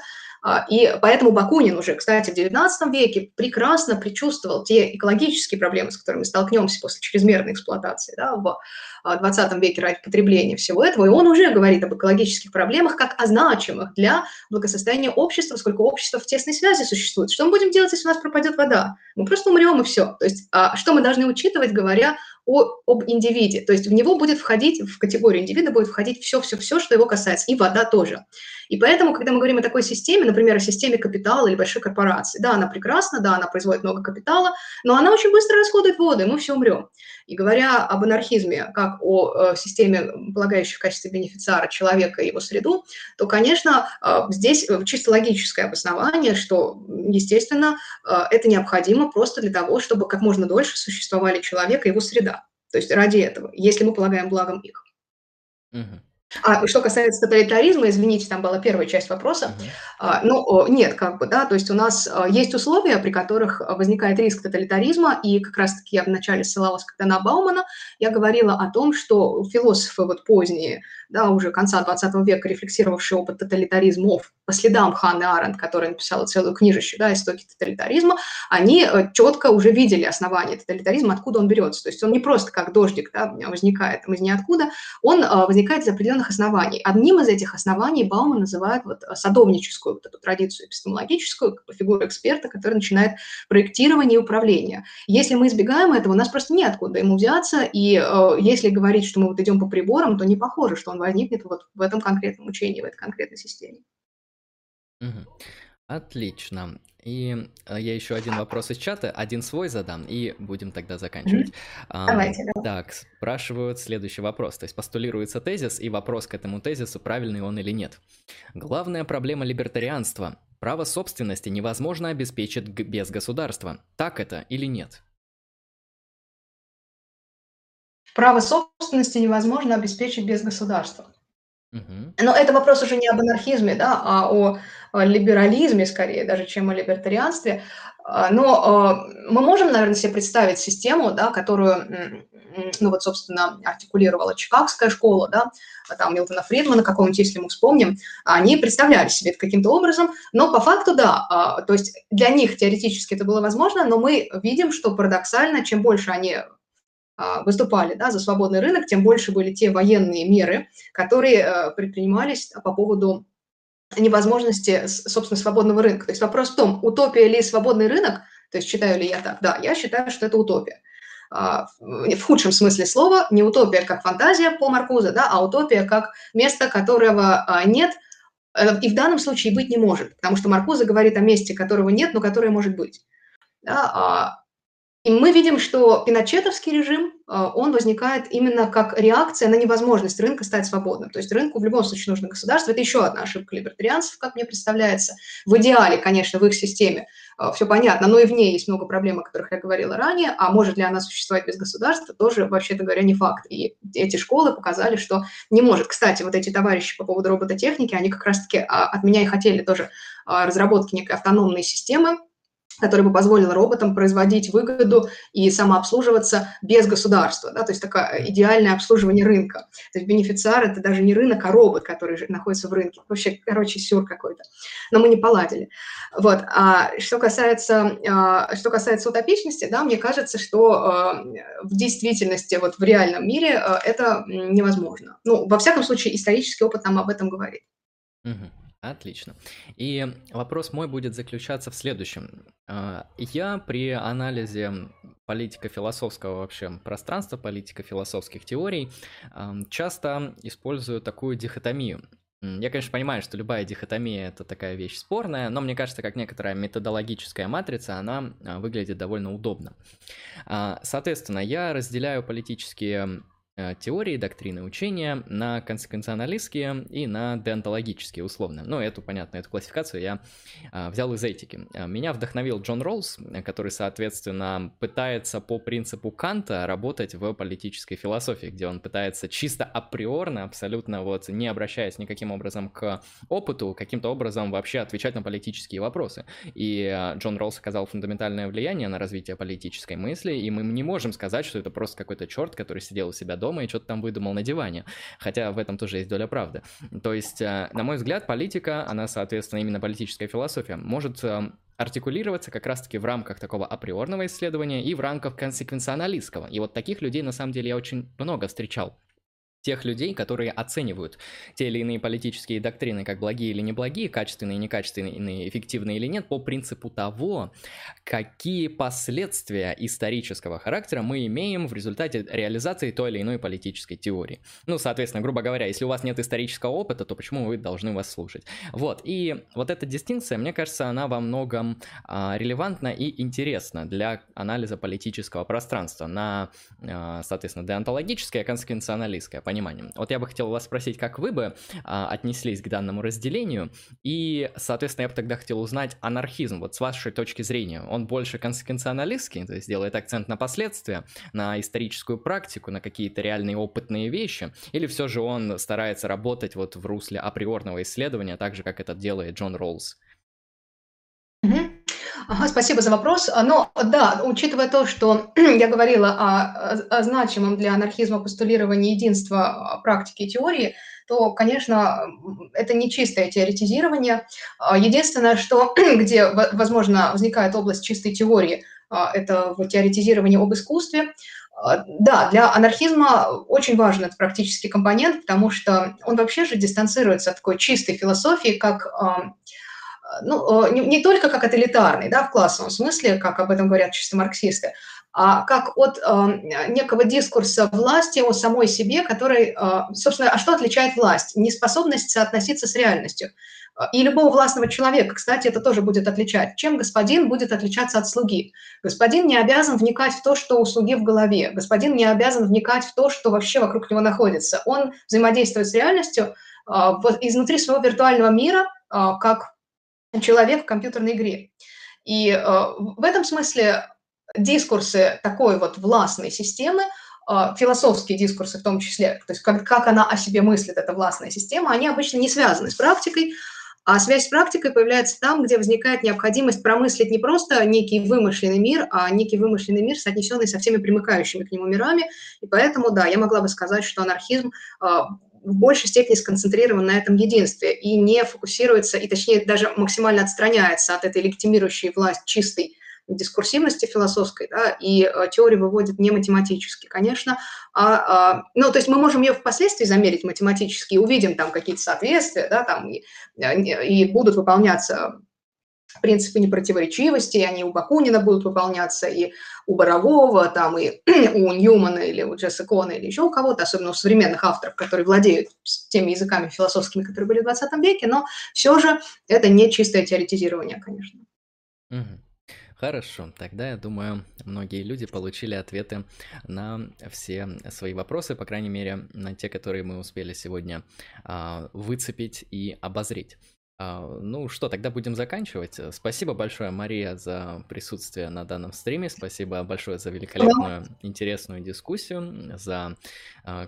И поэтому Бакунин уже, кстати, в XIX веке прекрасно предчувствовал те экологические проблемы, с которыми столкнемся после чрезмерной эксплуатации, да, в 20 веке рай потребления всего этого, и он уже говорит об экологических проблемах как о значимых для благосостояния общества, поскольку общество в тесной связи существует. Что мы будем делать, если у нас пропадет вода? Мы просто умрем, и все. То есть что мы должны учитывать, говоря об индивиде? То есть в него будет входить, в категорию индивида будет входить все-все-все, что его касается, и вода тоже. И поэтому, когда мы говорим о такой системе, например, о системе капитала или большой корпорации, да, она прекрасна, да, она производит много капитала, но она очень быстро расходует воду, и мы все умрем. И говоря об анархизме, как о системе, полагающей в качестве бенефициара человека и его среду, то, конечно, здесь чисто логическое обоснование, что, естественно, это необходимо просто для того, чтобы как можно дольше существовали человек и его среда. То есть ради этого, если мы полагаем благом их. Угу. А что касается тоталитаризма, извините, там была первая часть вопроса, но нет, как бы, да, то есть у нас есть условия, при которых возникает риск тоталитаризма, и как раз-таки я вначале ссылалась когда на Баумана, я говорила о том, что философы вот поздние, да, уже конца 20 века, рефлексировавшие опыт тоталитаризмов по следам Ханны Арендт, которая написала целую книжищу, да, «Истоки тоталитаризма», они четко уже видели основания тоталитаризма, откуда он берется, то есть он не просто как дождик, да, возникает из ниоткуда, он возникает из определенных оснований. Одним из этих оснований Бауман называет вот садовническую вот эту традицию эпистемологическую, фигуру эксперта, который начинает проектирование и управление. Если мы избегаем этого, у нас просто неоткуда ему взяться, и если говорить, что мы вот идем по приборам, то не похоже, что он возникнет вот в этом конкретном учении, в этой конкретной системе. Отлично. И я еще один вопрос из чата, один свой задам, и будем тогда заканчивать. Давайте, давай. Так, спрашивают следующий вопрос. То есть постулируется тезис, и вопрос к этому тезису, правильный он или нет. Главная проблема либертарианства. Право собственности невозможно обеспечить без государства. Так это или нет? Право собственности невозможно обеспечить без государства. Но это вопрос уже не об анархизме, да, а о либерализме скорее, даже чем о либертарианстве. Но мы можем, наверное, себе представить систему, да, которую, ну вот, собственно, артикулировала Чикагская школа, да, там Милтона Фридмана какого-нибудь, если мы вспомним, они представляли себе это каким-то образом, но по факту да, то есть для них теоретически это было возможно, но мы видим, что парадоксально, чем больше они выступали, да, за свободный рынок, тем больше были те военные меры, которые предпринимались по поводу невозможности, собственно, свободного рынка. То есть вопрос в том, утопия ли свободный рынок, то есть считаю ли я так? Да, я считаю, что это утопия. В худшем смысле слова, не утопия как фантазия по Маркузе, да, а утопия как место, которого нет, и в данном случае быть не может, потому что Маркузе говорит о месте, которого нет, но которое может быть. Да, и мы видим, что пиночетовский режим, он возникает именно как реакция на невозможность рынка стать свободным. То есть рынку в любом случае нужно государство. Это еще одна ошибка либертарианцев, как мне представляется. В идеале, конечно, в их системе все понятно, но и в ней есть много проблем, о которых я говорила ранее. А может ли она существовать без государства, тоже, вообще-то говоря, не факт. И эти школы показали, что не может. Кстати, вот эти товарищи по поводу робототехники, они как раз-таки от меня и хотели тоже разработки некой автономной системы, который бы позволил роботам производить выгоду и самообслуживаться без государства, да, то есть такое идеальное обслуживание рынка. То есть бенефициар – это даже не рынок, а робот, который находится в рынке. Вообще, короче, сюр какой-то. Но мы не поладили. Вот. А что касается утопичности, да, мне кажется, что в действительности, вот в реальном мире это невозможно. Ну, во всяком случае, исторический опыт нам об этом говорит. Отлично. И вопрос мой будет заключаться в следующем. Я при анализе политико-философского вообще пространства, политико-философских теорий, часто использую такую дихотомию. Я, конечно, понимаю, что любая дихотомия – это такая вещь спорная, но мне кажется, как некоторая методологическая матрица, она выглядит довольно удобно. Соответственно, я разделяю политические теории, доктрины учения на консеквенционалистские и на деонтологические условно. Но эту, понятно, эту классификацию я взял из этики. Меня вдохновил Джон Роллс, который, соответственно, пытается по принципу Канта работать в политической философии, где он пытается чисто априорно, абсолютно вот не обращаясь никаким образом к опыту, каким-то образом вообще отвечать на политические вопросы. И Джон Роллс оказал фундаментальное влияние на развитие политической мысли, и мы не можем сказать, что это просто какой-то черт, который сидел у себя дома и что-то там выдумал на диване. Хотя в этом тоже есть доля правды. То есть, на мой взгляд, политика, она, соответственно, именно политическая философия, может артикулироваться как раз-таки в рамках такого априорного исследования и в рамках консеквенционалистского. И вот таких людей, на самом деле, я очень много встречал. Тех людей, которые оценивают те или иные политические доктрины как благие или неблагие, качественные, некачественные, эффективные или нет, по принципу того, какие последствия исторического характера мы имеем в результате реализации той или иной политической теории. Ну, соответственно, грубо говоря, если у вас нет исторического опыта, то почему вы должны вас слушать? Вот, и вот эта дистинкция, мне кажется, она во многом релевантна и интересна для анализа политического пространства на, соответственно, деонтологическое и консеквенционалистское пониманием. Вот я бы хотел вас спросить, как вы бы отнеслись к данному разделению, и, соответственно, я бы тогда хотел узнать анархизм, вот с вашей точки зрения, он больше консеквенционалистский, то есть делает акцент на последствия, на историческую практику, на какие-то реальные опытные вещи, или все же он старается работать вот в русле априорного исследования, так же, как это делает Джон Роллс? Ага, спасибо за вопрос. Но да, учитывая то, что я говорила о значимом для анархизма постулировании единства практики и теории, то, конечно, это не чистое теоретизирование. Единственное, что где, возможно, возникает область чистой теории, это в теоретизировании об искусстве. Да, для анархизма очень важен этот практический компонент, потому что он вообще же дистанцируется от такой чистой философии, как... Ну, не только как от элитарной, да, в классовом смысле, как об этом говорят чисто марксисты, а как от некого дискурса власти о самой себе, который, собственно, а что отличает власть? Неспособность соотноситься с реальностью. И любого властного человека, кстати, это тоже будет отличать. Чем господин будет отличаться от слуги? Господин не обязан вникать в то, что у слуги в голове. Господин не обязан вникать в то, что вообще вокруг него находится. Он взаимодействует с реальностью изнутри своего виртуального мира, как человек в компьютерной игре. И в этом смысле дискурсы такой вот властной системы, философские дискурсы в том числе, то есть как она о себе мыслит, эта властная система, они обычно не связаны с практикой, а связь с практикой появляется там, где возникает необходимость промыслить не просто некий вымышленный мир, а некий вымышленный мир, соотнесенный со всеми примыкающими к нему мирами. И поэтому, да, я могла бы сказать, что анархизм в большей степени сконцентрирован на этом единстве и не фокусируется, и точнее даже максимально отстраняется от этой легитимирующей власть чистой дискурсивности философской, да, и теорию выводит не математически, конечно. Ну, то есть мы можем ее впоследствии замерить математически, увидим там какие-то соответствия, да, там, и будут выполняться принципы непротиворечивости, и они у Бакунина будут выполняться, и у Борового, там, и у Ньюмана, или у Джесси Кона, или еще у кого-то, особенно у современных авторов, которые владеют теми языками философскими, которые были в 20 веке, но все же это не чистое теоретизирование, конечно. Хорошо, тогда, я думаю, многие люди получили ответы на все свои вопросы, по крайней мере, на те, которые мы успели сегодня выцепить и обозреть. Ну что, тогда будем заканчивать. Спасибо большое, Мария, за присутствие на данном стриме. Спасибо большое за великолепную, интересную дискуссию, за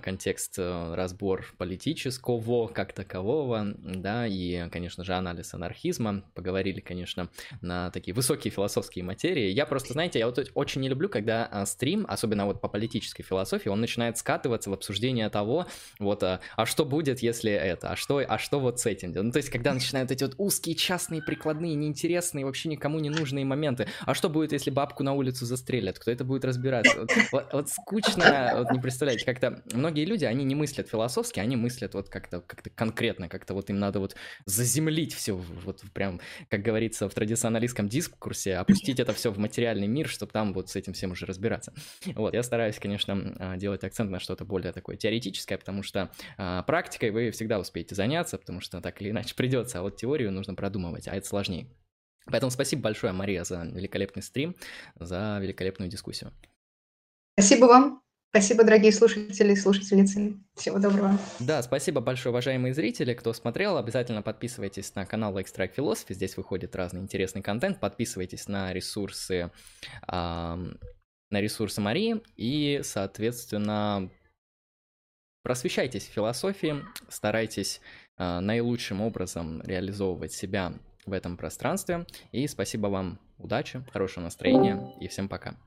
контекст, разбор политического как такового, да, и, конечно же, анализ анархизма. Поговорили, конечно, на такие высокие философские материи. Я просто, знаете, я вот очень не люблю, когда стрим, особенно вот по политической философии, он начинает скатываться в обсуждение того, вот, а что будет, если это, а что вот с этим. Ну, то есть, когда начинают эти вот узкие, частные, прикладные, неинтересные, вообще никому не нужные моменты. А что будет, если бабку на улицу застрелят? Кто это будет разбираться? Вот скучно, вот не представляете, как-то многие люди, они не мыслят философски, они мыслят вот как-то конкретно, как-то вот им надо вот заземлить все, вот прям, как говорится в традиционалистском дискурсе, опустить это все в материальный мир, чтобы там вот с этим всем уже разбираться. Вот, я стараюсь, конечно, делать акцент на что-то более такое теоретическое, потому что практикой вы всегда успеете заняться, потому что так или иначе придется, а вот теорию нужно продумывать, а это сложнее. Поэтому спасибо большое, Мария, за великолепный стрим, за великолепную дискуссию. Спасибо вам. Спасибо, дорогие слушатели и слушательницы. Всего доброго. Да, спасибо большое, уважаемые зрители, кто смотрел. Обязательно подписывайтесь на канал Extract Philosophy. Здесь выходит разный интересный контент. Подписывайтесь на ресурсы Марии и, соответственно, просвещайтесь в философии, старайтесь наилучшим образом реализовывать себя в этом пространстве. И спасибо вам, удачи, хорошего настроения и всем пока.